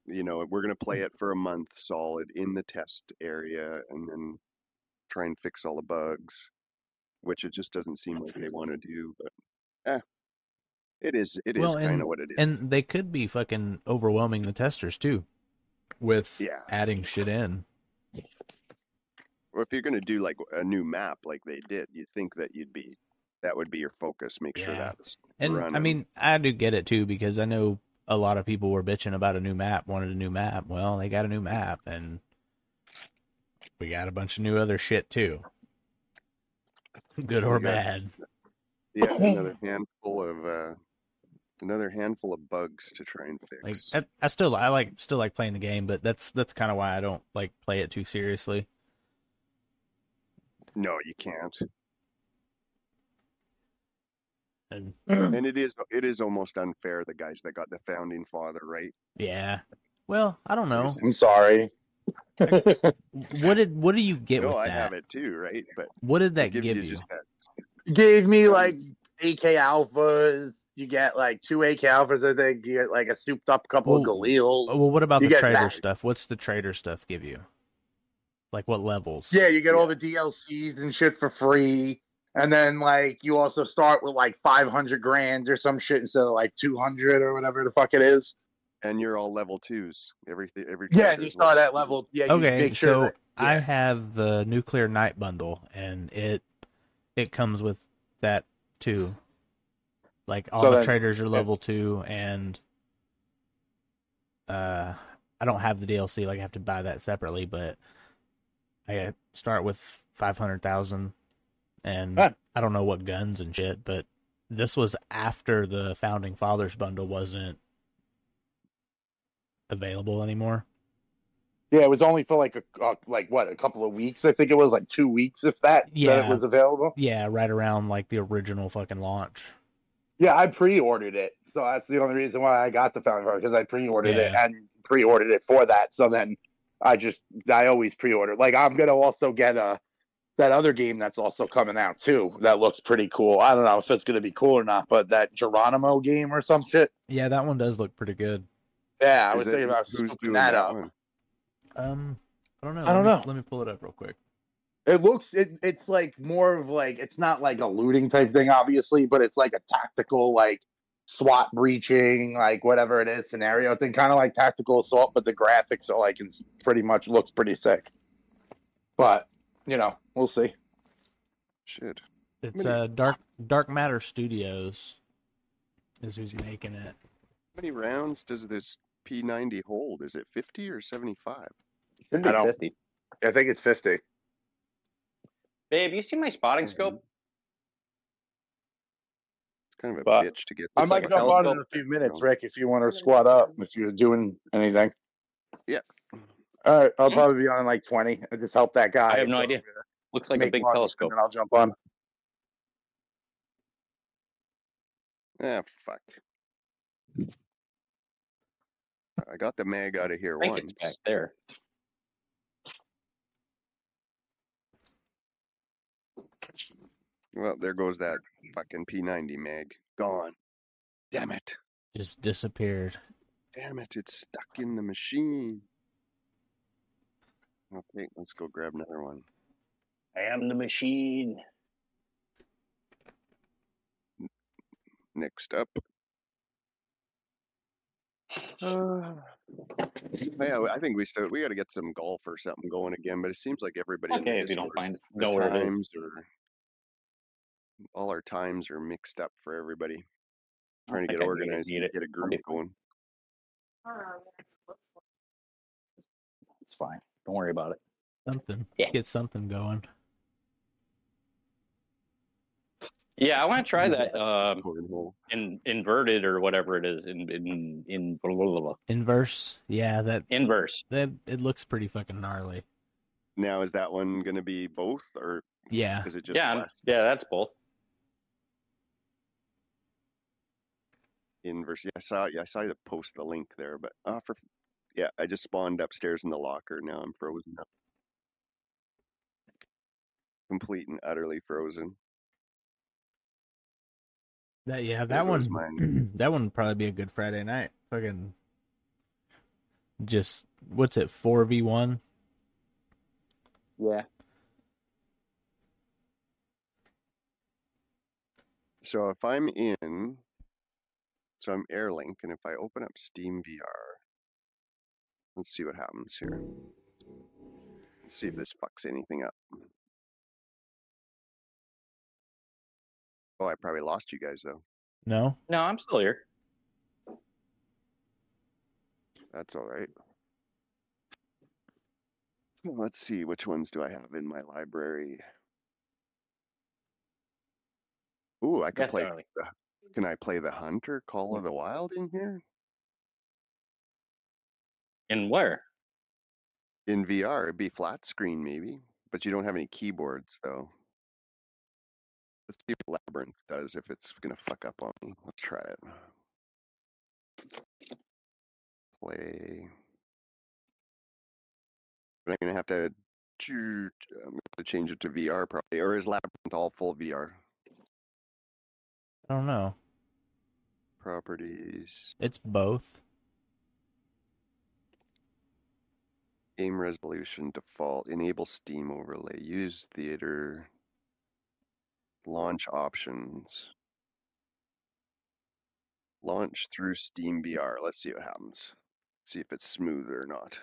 You know, we're going to play it for a month solid in the test area and then try and fix all the bugs, which it just doesn't seem like they want to do, but it is kind of what it is. And they could be fucking overwhelming the testers too with adding shit in. Well, if you're going to do like a new map like they did, you'd think that that would be your focus. Make sure that's running. I mean, I do get it too, because I know a lot of people were bitching about a new map, wanted a new map. Well, they got a new map, and we got a bunch of new other shit too. Good or bad. Yeah, another handful of bugs to try and fix. Like, I still like playing the game, but that's kind of why I don't like play it too seriously. No, you can't. And it is almost unfair, the guys that got the founding father right. Yeah. Well, I don't know. I'm sorry. What do you get with that? No, I have it too, right? But what did that give you? Gave me like AK alphas. You get like 2 AK alphas, I think. You get like a souped up couple of Galils. Well, what about the trader stuff? What's the trader stuff give you? Like what levels? Yeah, you get all the DLCs and shit for free. And then, like, you also start with, like, 500 grand or some shit instead of, like, 200 or whatever the fuck it is. And you're all level 2s. Every yeah, and you start at level... Yeah, okay, you make sure so that, yeah. I have the Nuclear Night Bundle, and it comes with that, too. Like, all the traders are level 2, and I don't have the DLC. Like, I have to buy that separately, but I start with 500,000... And I don't know what guns and shit, but this was after the Founding Fathers bundle wasn't available anymore. Yeah, it was only for like a couple of weeks. I think it was like 2 weeks, if that. Yeah, that it was available. Yeah, right around like the original fucking launch. Yeah, I pre-ordered it, so that's the only reason why I got the Founding Fathers, because I pre-ordered it and pre-ordered it for that. So then I always pre-order. Like I'm gonna also get that other game that's also coming out too that looks pretty cool. I don't know if it's going to be cool or not, but that Geronimo game or some shit. Yeah, that one does look pretty good. Yeah, I was thinking about scooping that up. I don't know. Let me pull it up real quick. It looks it's like more of like, it's not like a looting type thing obviously, but it's like a tactical like SWAT breaching, like whatever it is scenario thing, kind of like Tactical Assault, but the graphics are like, it's pretty much looks pretty sick. But you know, we'll see. Shit. It's Dark Matter Studios is who's making it. How many rounds does this P90 hold? Is it 50 or 75? Should be 50. I think it's 50. Babe, you see my spotting scope? It's kind of a bitch to get. I might jump on in a few minutes, Rick, if you want to squat up, if you're doing anything. Yeah. All right, I'll probably be on in like 20. I just help that guy. I have no idea. Looks like a big telescope. And I'll jump on. Ah, fuck. I got the mag out of here once. I think it's back there. Well, there goes that fucking P90 mag. Gone. Damn it. Just disappeared. Damn it, it's stuck in the machine. Okay, let's go grab another one. I am the machine. Next up. Yeah, I think we got to get some golf or something going again, but it seems like everybody in the Discord, all our times are mixed up for everybody. Trying to get organized to get a group going. It's fine. Don't worry about it. Get something going. Yeah, I want to try that inverted or whatever it is in Inverse. Yeah, that Inverse. That it looks pretty fucking gnarly. Now is that one going to be both or is it just that's both. Inverse. Yeah, I saw you post the link there, but I just spawned upstairs in the locker. Now I'm frozen up. Complete and utterly frozen. That one would probably be a good Friday night. Fucking just 4v1? Yeah. So if I'm in, I'm Air Link, and if I open up Steam VR, let's see what happens here. Let's see if this fucks anything up. Oh, I probably lost you guys, though. No, I'm still here. That's all right. Let's see, which ones do I have in my library? Ooh, I can play... Can I play the Hunter Call of the Wild in here? In where? In VR. It'd be flat screen, maybe. But you don't have any keyboards, though. Let's see what Labyrinth does, if it's going to fuck up on me. Let's try it. Play. But I'm going to have to change it to VR probably. Or is Labyrinth all full VR? I don't know. Properties. It's both. Game resolution default. Enable Steam overlay. Use theater... Launch options. Launch through Steam VR. Let's see what happens. See if it's smooth or not.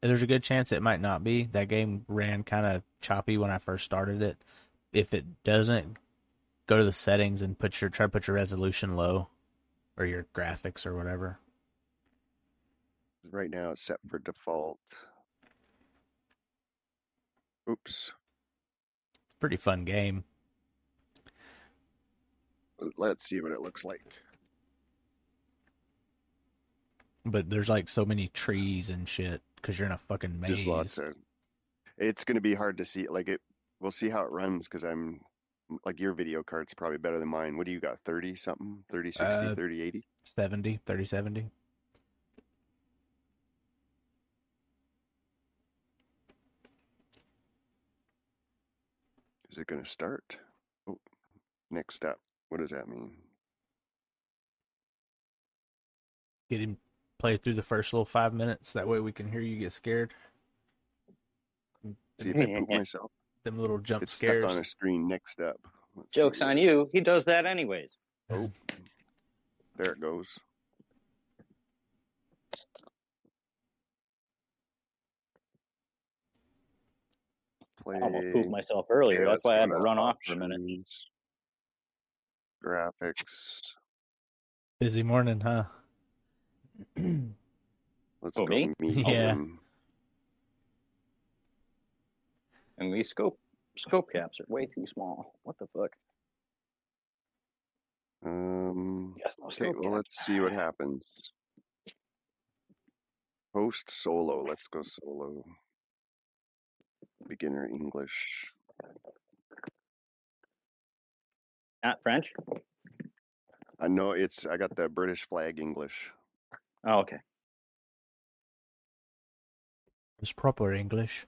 There's a good chance it might not be. That game ran kind of choppy when I first started it. If it doesn't, go to the settings and try to put your resolution low, or your graphics or whatever. Right now it's set for default. Oops. Pretty fun game. Let's see what it looks like. But there's like so many trees and shit because you're in a fucking maze. Just lots of... It's going to be hard to see. Like we'll see how it runs because I'm like your video card's probably better than mine. What do you got? 30 something? 30, 60, 30, 80? 70, 30, 70. Is it going to start? Oh, next up. What does that mean? Get him play through the first little 5 minutes. That way we can hear you get scared. See if I poop myself. Them little jump scares. It's stuck on a screen. Next up. Joke's on you. He does that anyways. Oh, there it goes. playing. I almost pooped myself earlier. That's why I had to run off for a minute. Graphics. Busy morning, huh? Let's go meet him. And these scope caps are way too small. What the fuck? Okay, well, let's see what happens. Post solo. Let's go solo. Beginner English. Not French? I know it's. I got the British flag English. Oh, okay. It's proper English.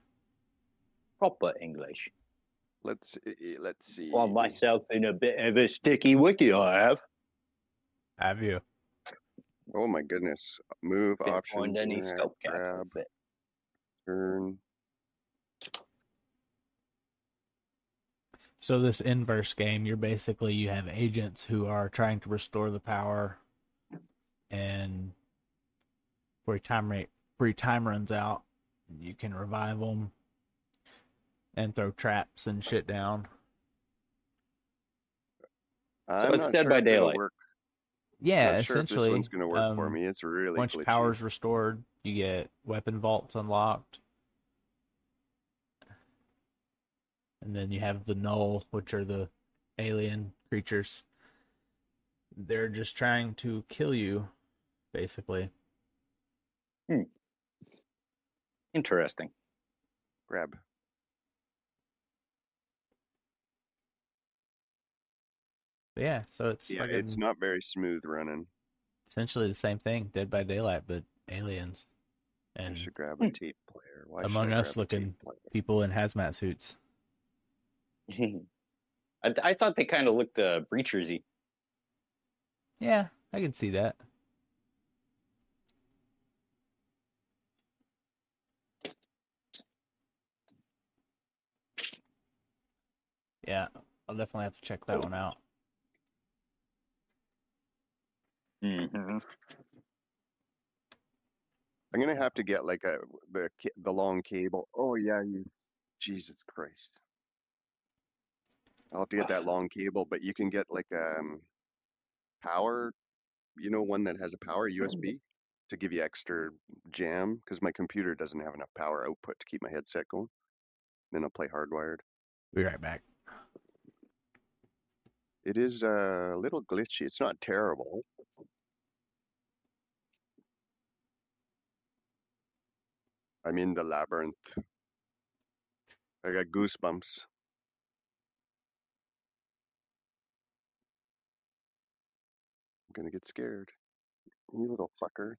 Proper English. Let's see. Found myself in a bit of a sticky wiki. I have. Have you? Oh my goodness! Move options. Any scope grab. Turn. So this inverse game, you're basically you have agents who are trying to restore the power, and before your time runs out, you can revive them. And throw traps and shit down. So it's Dead by Daylight. Yeah, essentially. This one's going to work for me. It's really glitchy. Once power's restored, you get weapon vaults unlocked. And then you have the Null, which are the alien creatures. They're just trying to kill you, basically. Hmm. Interesting. Grab. But yeah, so it's it's not very smooth running. Essentially the same thing, Dead by Daylight, but aliens. And I should grab a tape player. Among Us looking people in hazmat suits. I thought they kind of looked breachersy. Yeah, I can see that. Yeah, I'll definitely have to check that one out. Mm-hmm. I'm gonna have to get like the long cable. Oh yeah, Jesus Christ! I'll have to get that long cable, but you can get like power, one that has a power USB to give you extra jam because my computer doesn't have enough power output to keep my headset going. Then I'll play hardwired. Be right back. It is a little glitchy. It's not terrible. I'm in the labyrinth. I got goosebumps. I'm gonna get scared. You little fucker. Are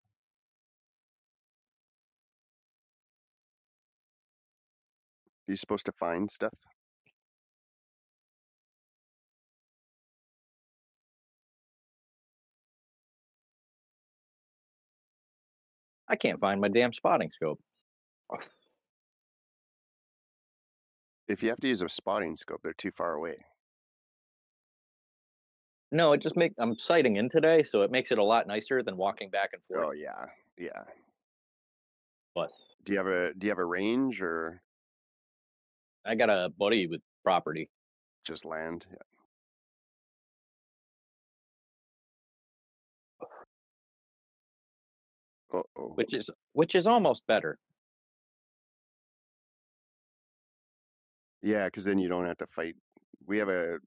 you supposed to find stuff? I can't find my damn spotting scope. If you have to use a spotting scope, they're too far away. No, it just makes... I'm sighting in today, so it makes it a lot nicer than walking back and forth. Oh, yeah. Yeah. But... Do you have a range, or... I got a buddy with property. Just land? Yeah. Uh-oh. Which is almost better. Yeah, because then you don't have to fight. We have a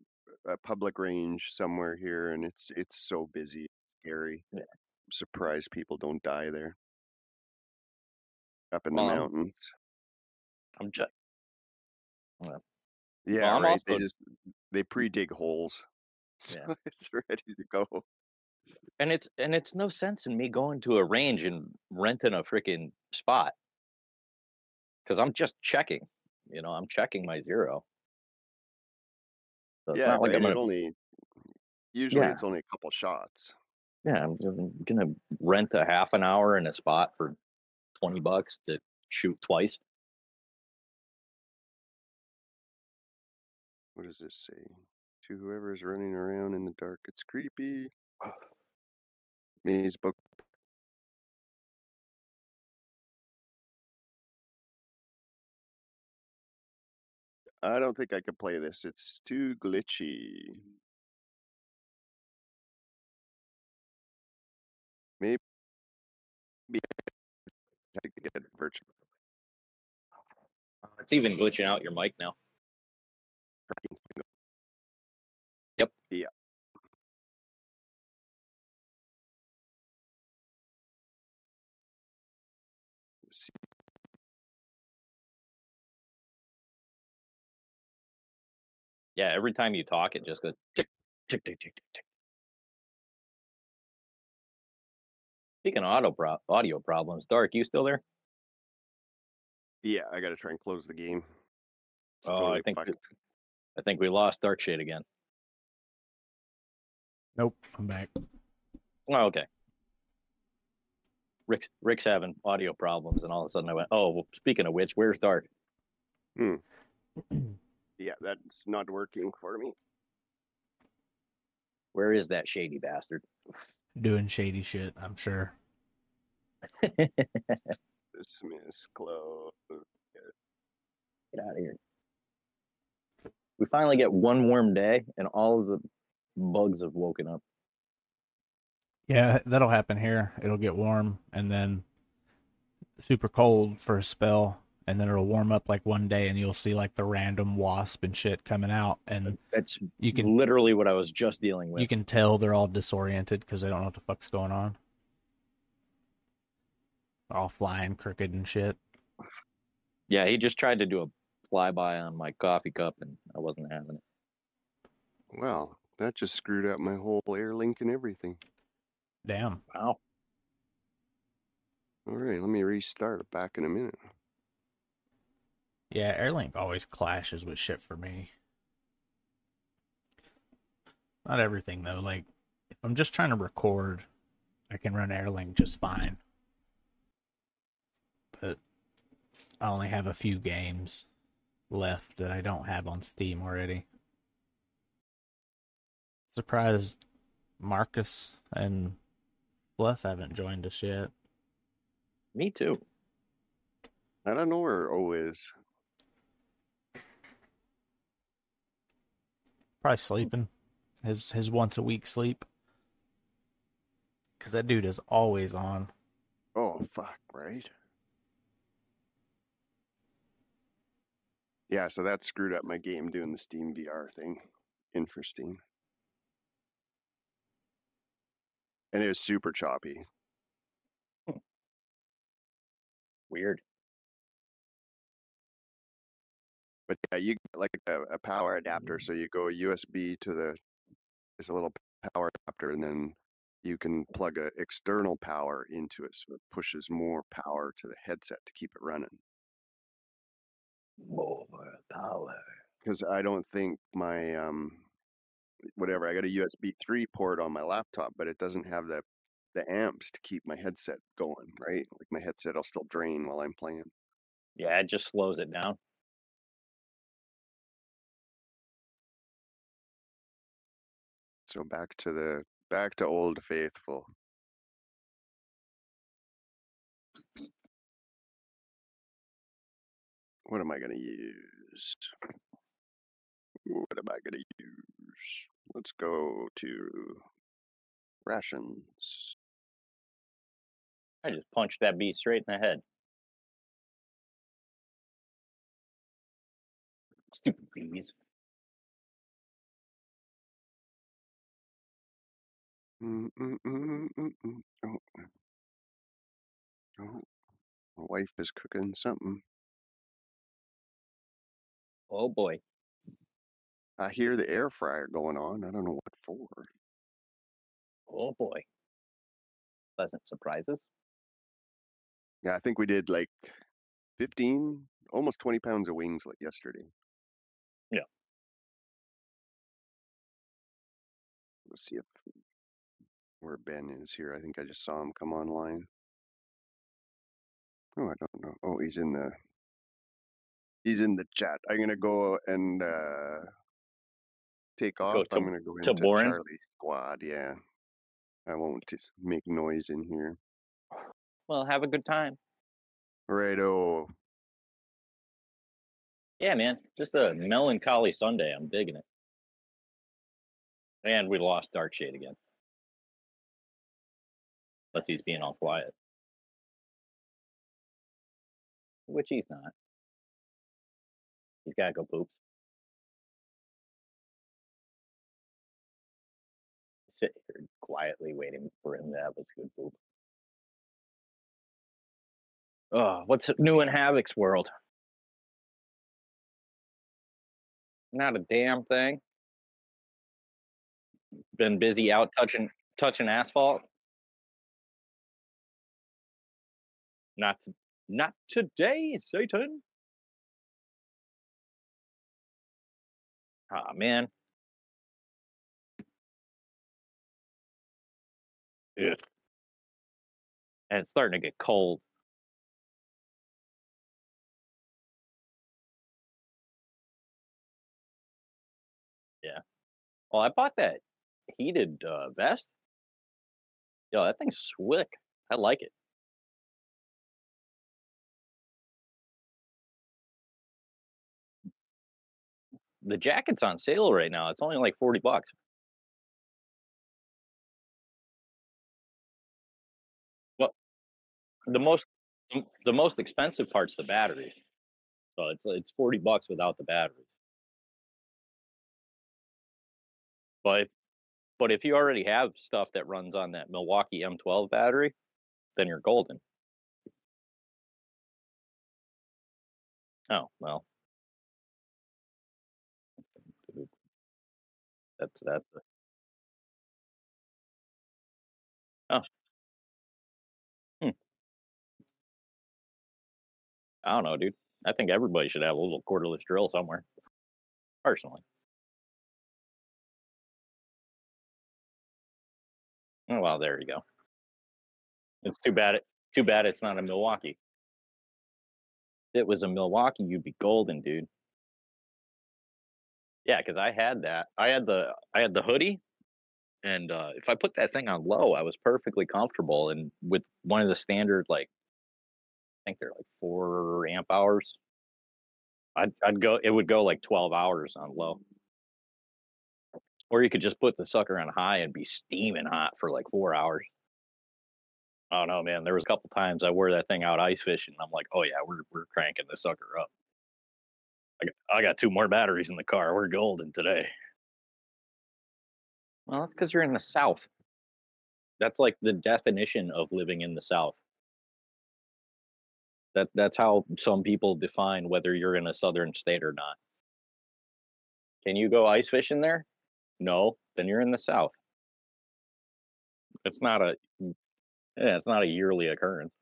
public range somewhere here, and it's so busy, scary. Yeah. I'm surprised people don't die there. Up in the mountains. I'm just. Yeah, well, right. Also... They pre-dig holes, so yeah. It's ready to go. And it's no sense in me going to a range and renting a freaking spot because I'm just checking. I'm checking my zero. So it's not like I'm gonna... It's only a couple shots. Yeah, I'm going to rent a half an hour in a spot for $20 to shoot twice. What does this say? To whoever is running around in the dark, it's creepy. Maze book. I don't think I could play this. It's too glitchy. Maybe I have to get virtual. It's even glitching out your mic now. Yep. Yeah. Yeah, every time you talk, it just goes tick, tick, tick, tick, tick, tick. Speaking of audio problems, Dark, you still there? Yeah, I got to try and close the game. It's I think we lost Darkshade again. Nope, I'm back. Oh, okay. Rick's having audio problems, and all of a sudden I went, oh, well, speaking of which, where's Dark? Hmm. Yeah, that's not working for me. Where is that shady bastard? Doing shady shit, I'm sure. Dismiss, close. Get out of here. We finally get one warm day, and all of the bugs have woken up. Yeah, that'll happen here. It'll get warm, and then super cold for a spell. And then it'll warm up like one day, and you'll see like the random wasp and shit coming out. And that's literally what I was just dealing with. You can tell they're all disoriented because they don't know what the fuck's going on. They're all flying crooked and shit. Yeah, he just tried to do a flyby on my coffee cup, and I wasn't having it. Well, that just screwed up my whole Air Link and everything. Damn. Wow. All right, let me restart back in a minute. Yeah, Air Link always clashes with shit for me. Not everything, though. Like, if I'm just trying to record, I can run Air Link just fine. But I only have a few games left that I don't have on Steam already. Surprised Marcus and Fluff haven't joined us yet. Me too. I don't know where O is. Probably sleeping. His once a week sleep. Because that dude is always on. Oh, fuck, right? Yeah, so that screwed up my game doing the Steam VR thing. Interesting. And it was super choppy. Weird. But yeah, you get like a power adapter, so you go USB to the, it's a little power adapter, and then you can plug an external power into it, so it pushes more power to the headset to keep it running. More power. Because I don't think my, whatever, I got a USB 3 port on my laptop, but it doesn't have the amps to keep my headset going, right? Like my headset will still drain while I'm playing. Yeah, it just slows it down. So back to Old Faithful. What am I gonna use? What am I gonna use? Let's go to rations. I just punched that bee straight in the head. Stupid bees. Oh, my wife is cooking something. Oh boy. I hear the air fryer going on. I don't know what for. Oh boy. Pleasant surprises. Yeah, I think we did like 15, almost 20 pounds of wings like yesterday. Yeah. Let's see if where Ben is here. I think I just saw him come online. Oh, I don't know. Oh, he's in the chat. I'm gonna go and take off. I'm gonna go into Charlie's squad. Yeah, I won't make noise in here. Well, have a good time. Righto. Yeah, man, just a melancholy Sunday. I'm digging it. And we lost Darkshade again. Unless he's being all quiet. Which he's not. He's got to go poop. Sit here quietly waiting for him to have his good poop. Oh, what's new in Havoc's world? Not a damn thing. Been busy out touching asphalt. Not today, Satan. Ah, man. Ugh. And it's starting to get cold. Yeah. Well, I bought that heated vest. Yo, that thing's slick. I like it. The jacket's on sale right now. It's only like $40. Well, the most expensive part's the battery. So it's $40 without the batteries. But if you already have stuff that runs on that Milwaukee M12 battery, then you're golden. Oh, well. Oh. I don't know, dude. I think everybody should have a little cordless drill somewhere, personally. Oh, well, there you go. It's too bad it's not a Milwaukee. If it was a Milwaukee, you'd be golden, dude. Yeah, because I had that. I had the hoodie, and if I put that thing on low, I was perfectly comfortable. And with one of the standard, like I think they're like 4 amp hours, it would go like 12 hours on low. Or you could just put the sucker on high and be steaming hot for like 4 hours. I don't know, man. There was a couple times I wore that thing out ice fishing, and I'm like, oh yeah, we're cranking the sucker up. I got 2 more batteries in the car. We're golden today. Well, that's because you're in the South. That's like the definition of living in the South. That's how some people define whether you're in a southern state or not. Can you go ice fishing there? No, then you're in the South. It's not a yearly occurrence.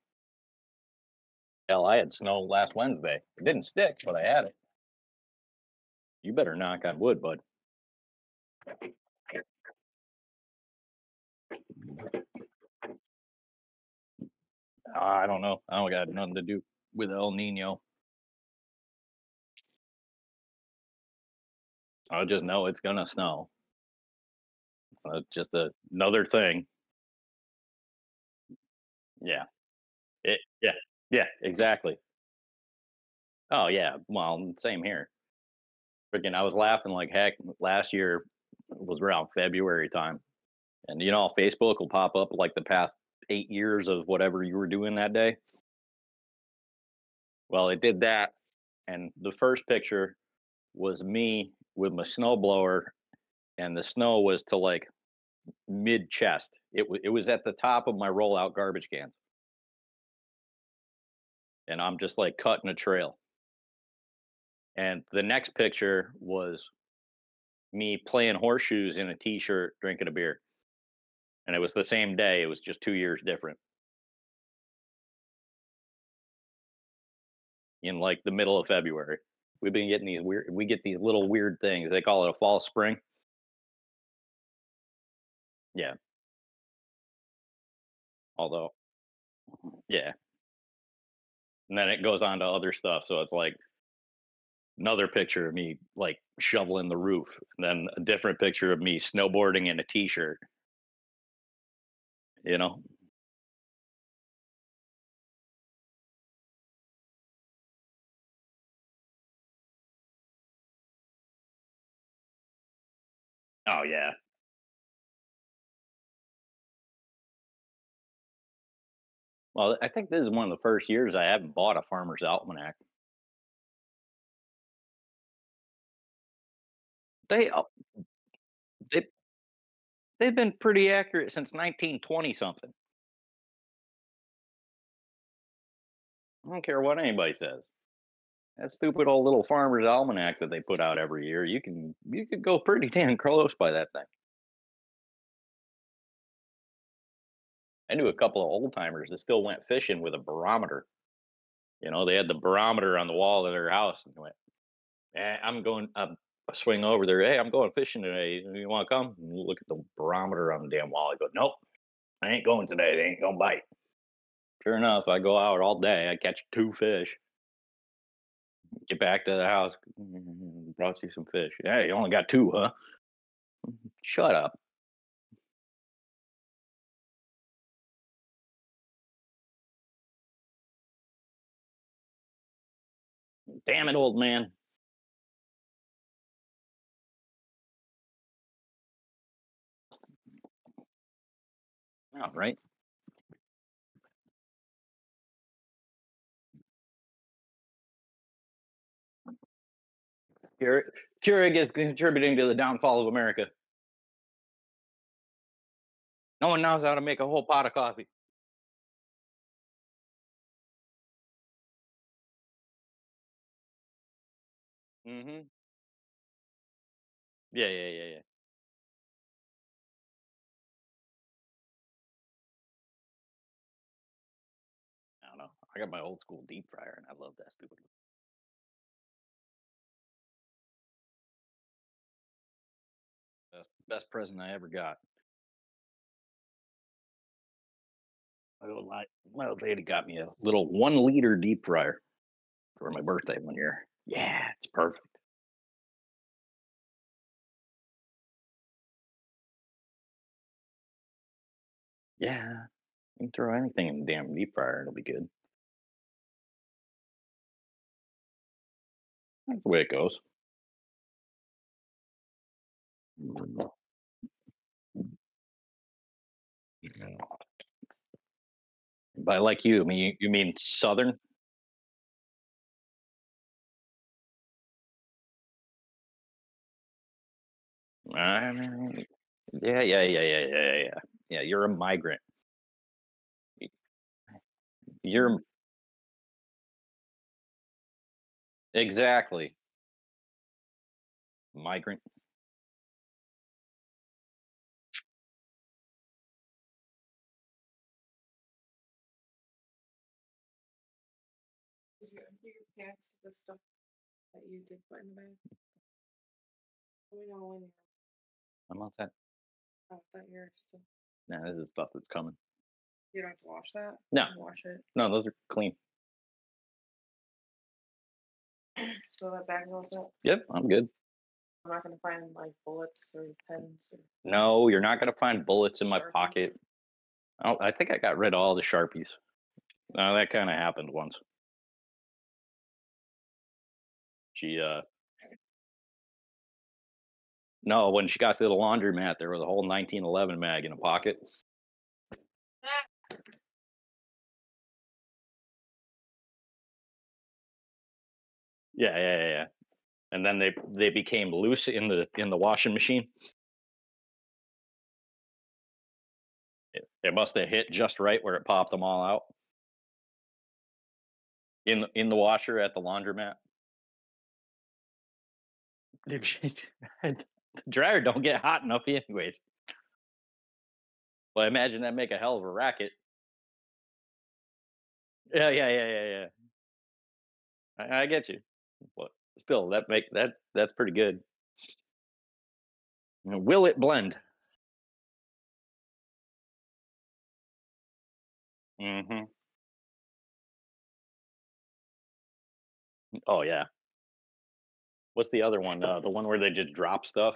Hell, I had snow last Wednesday. It didn't stick, but I had it. You better knock on wood, bud. I don't know. I don't got nothing to do with El Nino. I just know it's gonna snow. It's just another thing. Yeah. Yeah. Exactly. Oh yeah. Well, same here. Freaking, I was laughing like heck. Last year was around February time. And you know, Facebook will pop up like the past 8 years of whatever you were doing that day. Well, it did that. And the first picture was me with my snowblower, and the snow was to like mid chest. It was at the top of my rollout garbage cans. And I'm just like cutting a trail. And the next picture was me playing horseshoes in a t-shirt, drinking a beer. And it was the same day. It was just 2 years different. In like the middle of February. We've been getting these weird, we get these little weird things. They call it a fall spring. Yeah. Although, yeah. And then it goes on to other stuff. So it's like, another picture of me like shoveling the roof, and then a different picture of me snowboarding in a t-shirt. You know? Oh, yeah. Well, I think this is one of the first years I haven't bought a Farmer's Almanac. They've been pretty accurate since 1920-something. I don't care what anybody says. That stupid old little Farmer's Almanac that they put out every year, you could go pretty damn close by that thing. I knew a couple of old timers that still went fishing with a barometer. You know, they had the barometer on the wall of their house and went, eh, I'm going up. Swing over there. Hey, I'm going fishing today. You want to come? And you look at the barometer on the damn wall. I go, nope, I ain't going today. They ain't gonna bite. Sure enough, I go out all day. I catch 2 fish. Get back to the house. Brought you some fish. Hey, you only got 2, huh? Shut up. Damn it, old man. All right. Keurig is contributing to the downfall of America. No one knows how to make a whole pot of coffee. Mm-hmm. Yeah. I got my old school deep fryer, and I love that stupid. That's the best present I ever got. My old lady got me a little 1-liter deep fryer for my birthday one year. Yeah, it's perfect. Yeah, you can throw anything in the damn deep fryer, it'll be good. That's the way it goes. By like you, I mean you mean Southern? Yeah. Yeah, you're a migrant. You're exactly. Migrant. Did you pass the stuff that you did put in the bag? We know when yours. I'm all set. Oh, is that yours still? Nah, this is stuff that's coming. You don't have to wash that? No. Wash it. No, those are clean. So that bag rolls up? Yep, I'm good. I'm not going to find like bullets or pens. Or... No, you're not going to find bullets in my pocket. I think I got rid of all the Sharpies. No, that kind of happened once. No, when she got to the laundromat, there was a whole 1911 mag in a pocket. Yeah. And then they became loose in the washing machine. It must have hit just right where it popped them all out. In the washer at the laundromat. The dryer don't get hot enough anyways. But I imagine that make a hell of a racket. Yeah. I get you. But still, that's pretty good. Will it blend? Mm-hmm. Oh yeah. What's the other one? The one where they just drop stuff.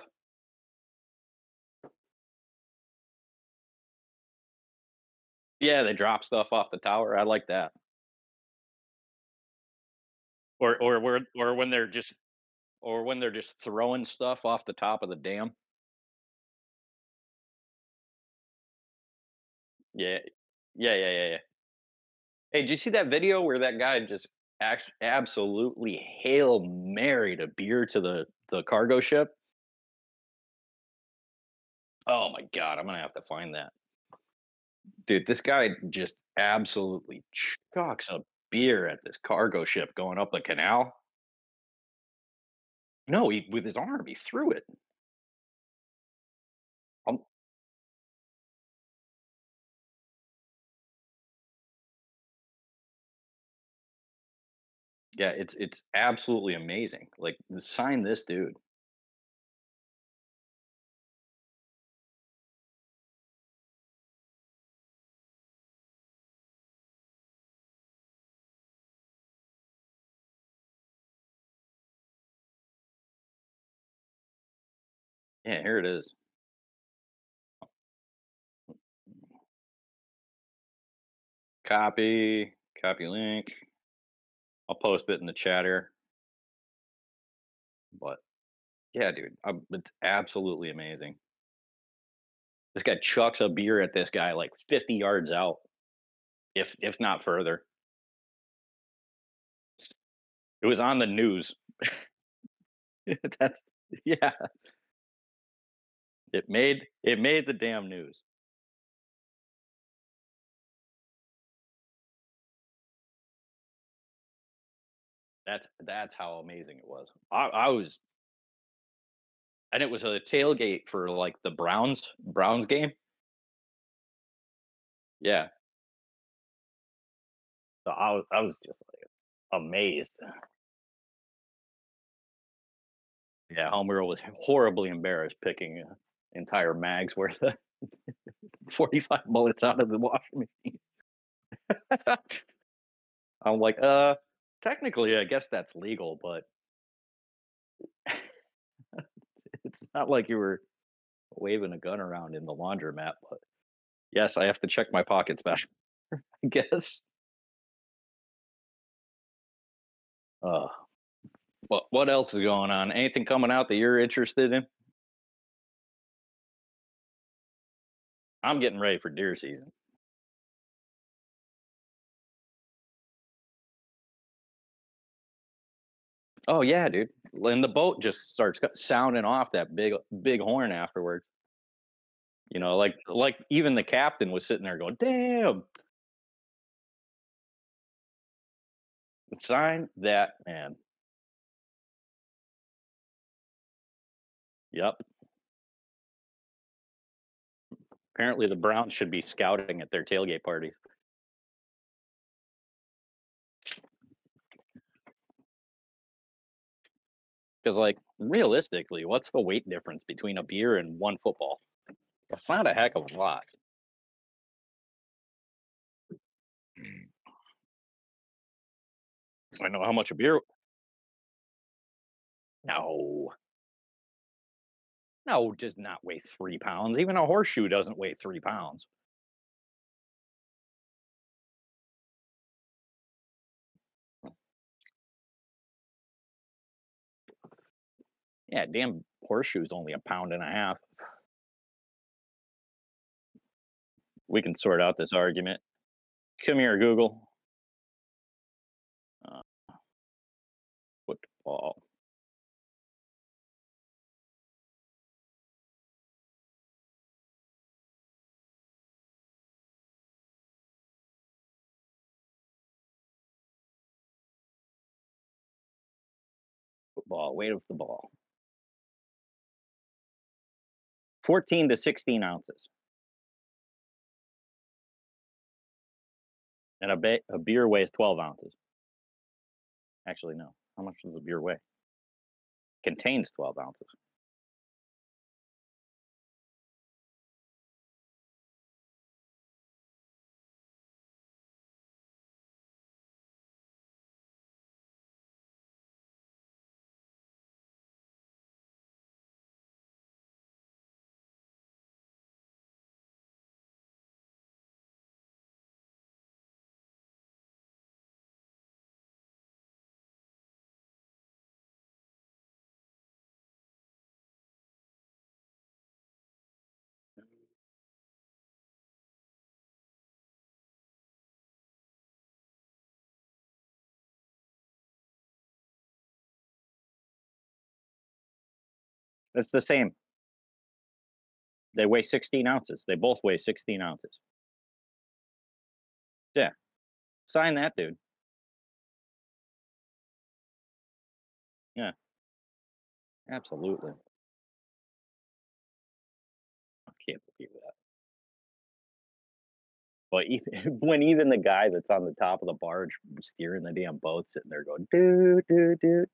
Yeah, they drop stuff off the tower. I like that. Or when they're just throwing stuff off the top of the dam. Yeah. Hey, did you see that video where that guy just absolutely Hail Mary'd a beer to the cargo ship? Oh my God, I'm gonna have to find that. Dude, this guy just absolutely chucks a beer at this cargo ship going up the canal. No, he, with his arm, he threw it. Yeah, it's absolutely amazing. Like, sign this dude. Yeah, here it is. Copy link. I'll post it in the chat here. But yeah, dude, it's absolutely amazing. This guy chucks a beer at this guy like 50 yards out, if not further. It was on the news. That's, yeah. It made the damn news. That's how amazing it was. I was, and it was a tailgate for like the Browns game. Yeah. So I was just like amazed. Yeah, Homegirl was horribly embarrassed picking entire mags worth of 45 bullets out of the washing machine. I'm like, technically, I guess that's legal, but it's not like you were waving a gun around in the laundromat. But yes, I have to check my pockets back, I guess. But what else is going on? Anything coming out that you're interested in? I'm getting ready for deer season. Oh yeah, dude. And the boat just starts sounding off that big horn afterwards. You know, like even the captain was sitting there going, "Damn." Sign that man. Yep. Apparently the Browns should be scouting at their tailgate parties. Because, like, realistically, what's the weight difference between a beer and one football? It's not a heck of a lot. I know how much a beer... No. No, does not weigh 3 pounds. Even a horseshoe doesn't weigh 3 pounds. Yeah, damn horseshoe's only 1.5 pounds. We can sort out this argument. Come here, Google. Football. Football, weight of the ball. 14 to 16 ounces. And a beer weighs 12 ounces. Actually, no. How much does a beer weigh? Contains 12 ounces. It's the same. They weigh 16 ounces. They both weigh 16 ounces. Yeah. Sign that, dude. Yeah. Absolutely. I can't believe that. But even, when even the guy that's on the top of the barge steering the damn boat sitting there going, doo, doo, doo.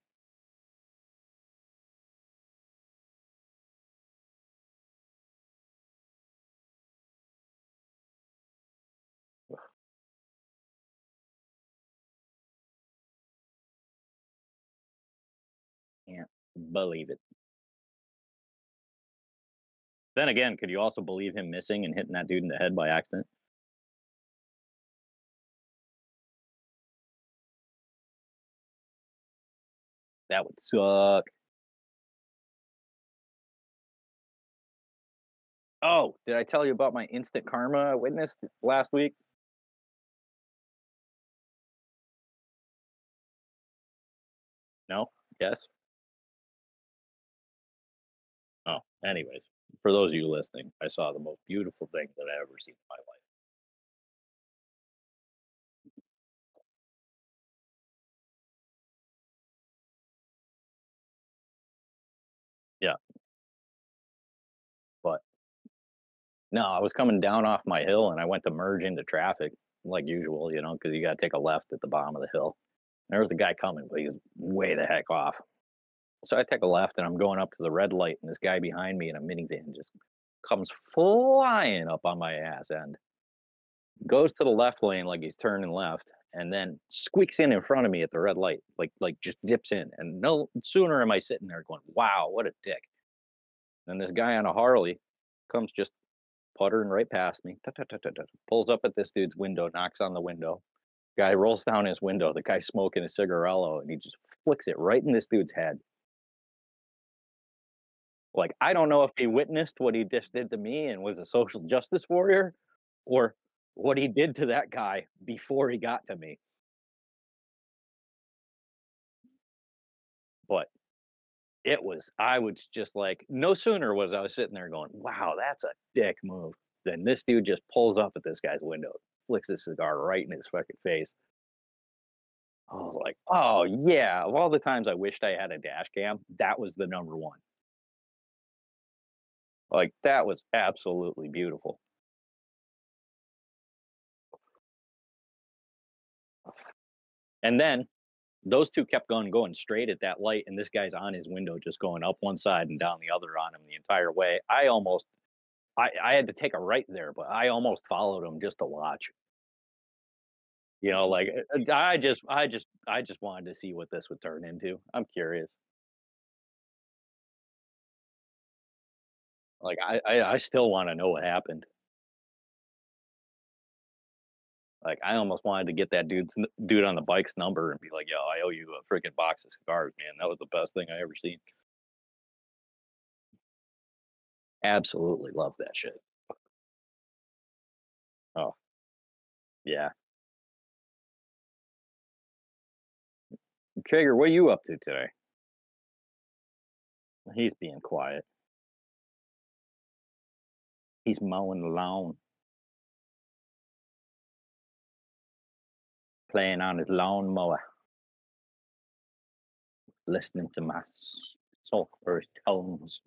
Believe it. Then again, could you also believe him missing and hitting that dude in the head by accident? That would suck. Oh, did I tell you about my instant karma I witnessed last week? No? Yes? Oh, anyways, for those of you listening, I saw the most beautiful thing that I've ever seen in my life. Yeah. But no, I was coming down off my hill and I went to merge into traffic like usual, you know, because you got to take a left at the bottom of the hill. And there was a guy coming, but he was way the heck off. So I take a left, and I'm going up to the red light, and this guy behind me in a minivan just comes flying up on my ass end, goes to the left lane like he's turning left, and then squeaks in front of me at the red light, like just dips in. And no sooner am I sitting there going, wow, what a dick. And this guy on a Harley comes just puttering right past me, pulls up at this dude's window, knocks on the window. Guy rolls down his window. The guy's smoking a cigarello, and he just flicks it right in this dude's head. Like, I don't know if he witnessed what he just did to me and was a social justice warrior or what he did to that guy before he got to me. But it was, I was just like, no sooner was I sitting there going, wow, that's a dick move. Then this dude just pulls up at this guy's window, flicks his cigar right in his fucking face. I was like, oh, yeah. Of all the times I wished I had a dash cam, that was the number one. Like, that was absolutely beautiful. And then those two kept going straight at that light, and this guy's on his window just going up one side and down the other on him the entire way. I had to take a right there, but I almost followed him just to watch. You know, like, I just wanted to see what this would turn into. I'm curious. Like, I still want to know what happened. Like, I almost wanted to get that dude on the bike's number and be like, yo, I owe you a freaking box of cigars, man. That was the best thing I ever seen. Absolutely love that shit. Oh, yeah. Trigger, what are you up to today? He's being quiet. He's mowing the lawn. Playing on his lawnmower. Listening to my sulfurous tones.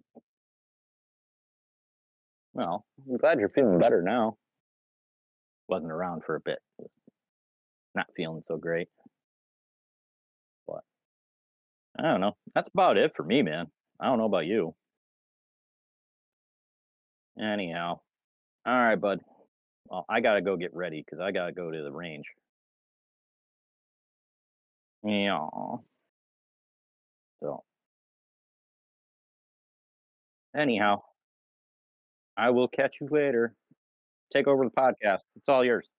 Well, I'm glad you're feeling better now. Wasn't around for a bit. Not feeling so great. But I don't know. That's about it for me, man. I don't know about you. Anyhow, all right, bud. Well, I gotta go get ready because I gotta go to the range. Yeah. So, anyhow, I will catch you later. Take over the podcast. It's all yours.